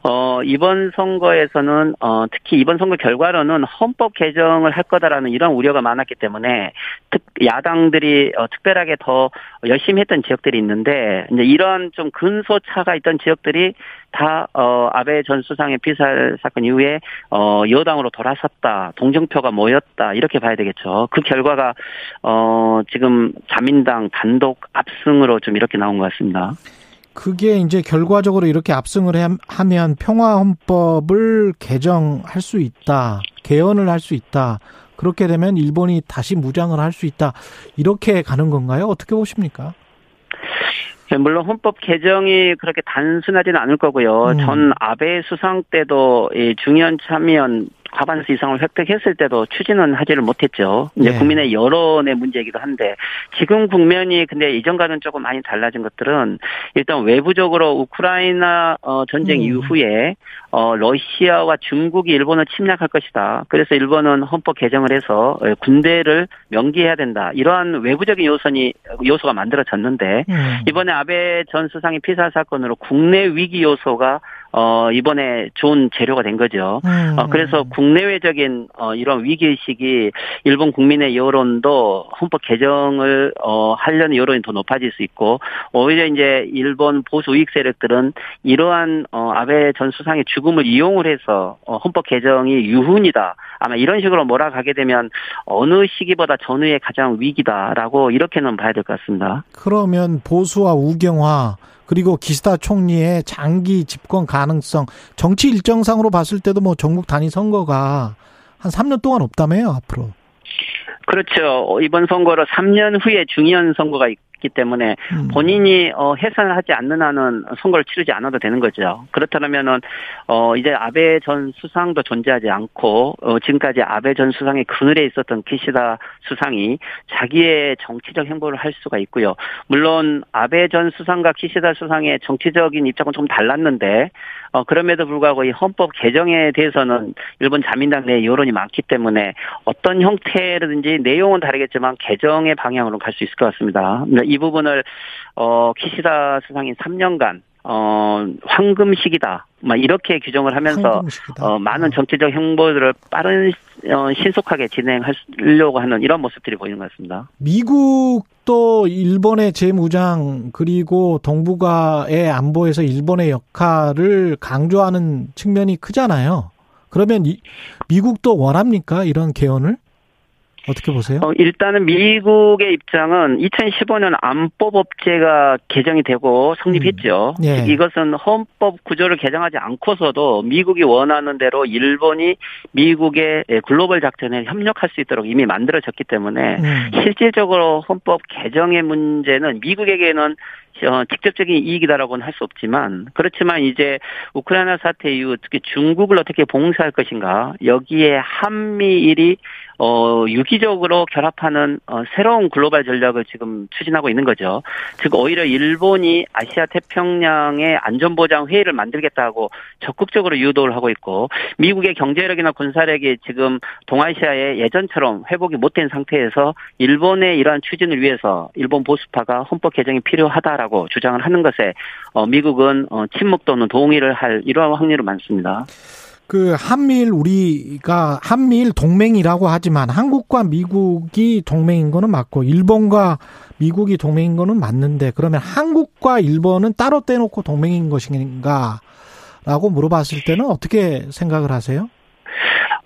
어, 이번 선거에서는, 어, 특히 이번 선거 결과로는 헌법 개정을 할 거다라는 이런 우려가 많았기 때문에 특, 야당들이 어, 특별하게 더 열심히 했던 지역들이 있는데, 이제 이런 좀 근소차가 있던 지역들이 다, 어, 아베 전 수상의 피살 사건 이후에, 어, 여당으로 돌아섰다, 동정표가 모였다, 이렇게 봐야 되겠죠. 그 결과가, 어, 지금 자민당 단독 압승으로 좀 이렇게 나온 것 같습니다. 그게 이제 결과적으로 이렇게 압승을 하면 평화헌법을 개정할 수 있다, 개헌을 할 수 있다, 그렇게 되면 일본이 다시 무장을 할 수 있다, 이렇게 가는 건가요? 어떻게 보십니까? 물론 헌법 개정이 그렇게 단순하지는 않을 거고요. 음. 전 아베 수상 때도 이 중요한 참의원 과반수 이상을 획득했을 때도 추진은 하지를 못했죠. 이제 네. 국민의 여론의 문제이기도 한데 지금 국면이 근데 이전과는 조금 많이 달라진 것들은 일단 외부적으로 우크라이나 전쟁 음. 이후에 러시아와 중국이 일본을 침략할 것이다. 그래서 일본은 헌법 개정을 해서 군대를 명기해야 된다. 이러한 외부적인 요소니, 요소가 만들어졌는데 음. 이번에 아베 전 수상의 피살 사건으로 국내 위기 요소가 어, 이번에 좋은 재료가 된 거죠. 음. 어, 그래서 국내외적인, 어, 이런 위기의식이 일본 국민의 여론도 헌법 개정을, 어, 하려는 여론이 더 높아질 수 있고, 오히려 이제 일본 보수 우익 세력들은 이러한, 어, 아베 전 수상의 죽음을 이용을 해서, 어, 헌법 개정이 유훈이다. 아마 이런 식으로 몰아가게 되면 어느 시기보다 전후에 가장 위기다라고 이렇게는 봐야 될 것 같습니다. 그러면 보수와 우경화, 그리고 기시다 총리의 장기 집권 가능성, 정치 일정상으로 봤을 때도 뭐 전국 단위 선거가 한 삼 년 동안 없다며요, 앞으로. 그렇죠. 이번 선거로 삼 년 후에 중의원 선거가 있고 기 때문에 본인이 어, 해산을 하지 않는 한은 선거를 치르지 않아도 되는 거죠. 그렇다면은 어, 이제 아베 전 수상도 존재하지 않고 어, 지금까지 아베 전 수상의 그늘에 있었던 기시다 수상이 자기의 정치적 행보를 할 수가 있고요. 물론 아베 전 수상과 기시다 수상의 정치적인 입장은 좀 달랐는데 어, 그럼에도 불구하고 이 헌법 개정에 대해서는 일본 자민당 내 여론이 많기 때문에 어떤 형태라든지 내용은 다르겠지만 개정의 방향으로 갈 수 있을 것 같습니다. 이 부분을 어, 기시다 수상인 삼 년간 어, 황금 시기다. 막 이렇게 규정을 하면서 어, 많은 정치적 행보들을 빠른 어, 신속하게 진행하려고 하는 이런 모습들이 보이는 것 같습니다. 미국도 일본의 재무장 그리고 동북아의 안보에서 일본의 역할을 강조하는 측면이 크잖아요. 그러면 이, 미국도 원합니까? 이런 개헌을? 어떻게 보세요? 어, 일단은 미국의 입장은 이천십오 년 안보법제가 개정이 되고 성립했죠. 음. 예. 이것은 헌법 구조를 개정하지 않고서도 미국이 원하는 대로 일본이 미국의 글로벌 작전에 협력할 수 있도록 이미 만들어졌기 때문에 음. 실질적으로 헌법 개정의 문제는 미국에게는 어, 직접적인 이익이다라고는 할 수 없지만 그렇지만 이제 우크라이나 사태 이후 특히 중국을 어떻게 봉쇄할 것인가 여기에 한미일이 어, 유기적으로 결합하는 어, 새로운 글로벌 전략을 지금 추진하고 있는 거죠. 즉 오히려 일본이 아시아 태평양의 안전보장 회의를 만들겠다고 적극적으로 유도를 하고 있고 미국의 경제력이나 군사력이 지금 동아시아의 예전처럼 회복이 못된 상태에서 일본의 이러한 추진을 위해서 일본 보수파가 헌법 개정이 필요하다라고 주장을 하는 것에 어, 미국은 어, 침묵 또는 동의를 할 이러한 확률이 많습니다. 그 한미일 우리가 한미일 동맹이라고 하지만 한국과 미국이 동맹인 거는 맞고 일본과 미국이 동맹인 거는 맞는데 그러면 한국과 일본은 따로 떼놓고 동맹인 것인가라고 물어봤을 때는 어떻게 생각을 하세요?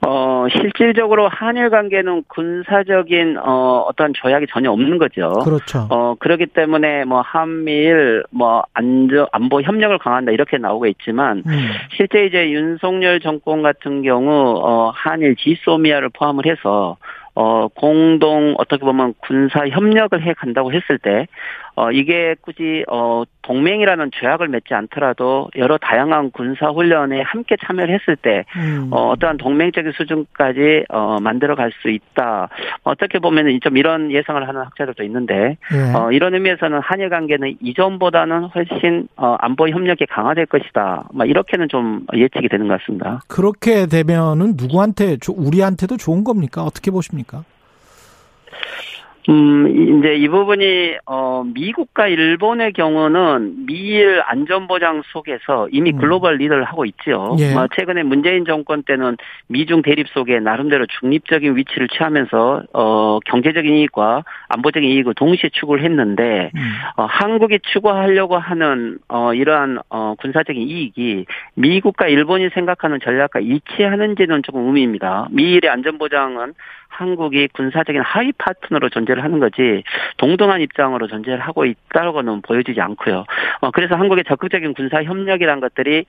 어, 실질적으로 한일 관계는 군사적인, 어, 어떤 조약이 전혀 없는 거죠. 그렇죠. 어, 그렇기 때문에 뭐, 한미일, 뭐, 안전, 안보 협력을 강화한다, 이렇게 나오고 있지만, 음. 실제 이제 윤석열 정권 같은 경우, 어, 한일 지소미아를 포함을 해서, 어, 공동, 어떻게 보면 군사 협력을 해 간다고 했을 때, 어, 이게 굳이, 어, 동맹이라는 죄악을 맺지 않더라도 여러 다양한 군사훈련에 함께 참여를 했을 때, 음. 어, 어떠한 동맹적인 수준까지, 어, 만들어갈 수 있다. 어떻게 보면은 좀 이런 예상을 하는 학자들도 있는데, 네. 어, 이런 의미에서는 한일 관계는 이전보다는 훨씬, 어, 안보 협력이 강화될 것이다. 막 이렇게는 좀 예측이 되는 것 같습니다. 그렇게 되면은 누구한테, 우리한테도 좋은 겁니까? 어떻게 보십니까? 음, 이제 이 부분이, 어, 미국과 일본의 경우는 미일 안전보장 속에서 이미 글로벌 리더를 하고 있죠. 예. 최근에 문재인 정권 때는 미중 대립 속에 나름대로 중립적인 위치를 취하면서, 어, 경제적인 이익과 안보적인 이익을 동시에 추구를 했는데, 음. 어, 한국이 추구하려고 하는, 어, 이러한, 어, 군사적인 이익이 미국과 일본이 생각하는 전략과 일치하는지는 조금 의미입니다. 미일의 안전보장은 한국이 군사적인 하위 파트너로 존재를 하는 거지 동등한 입장으로 존재를 하고 있다고는 보여지지 않고요. 그래서 한국의 적극적인 군사 협력이란 것들이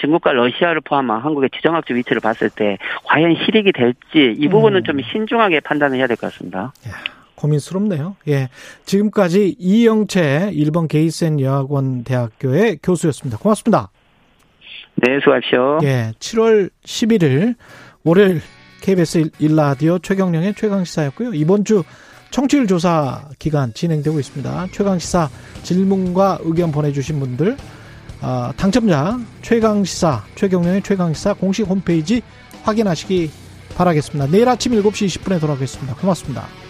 중국과 러시아를 포함한 한국의 지정학적 위치를 봤을 때 과연 실익이 될지 이 부분은 좀 신중하게 판단을 해야 될 것 같습니다. 예, 고민스럽네요. 예, 지금까지 이영채 일본 게이센 여학원 대학교의 교수였습니다. 고맙습니다. 네, 수고하십시오. 예, 칠월 십일일 월요일 케이비에스 일 라디오 최경령의 최강시사였고요. 이번 주 청취율 조사 기간 진행되고 있습니다. 최강시사 질문과 의견 보내주신 분들, 어, 당첨자 최강시사, 최경령의 최강시사 공식 홈페이지 확인하시기 바라겠습니다. 내일 아침 일곱 시 이십 분에 돌아오겠습니다. 고맙습니다.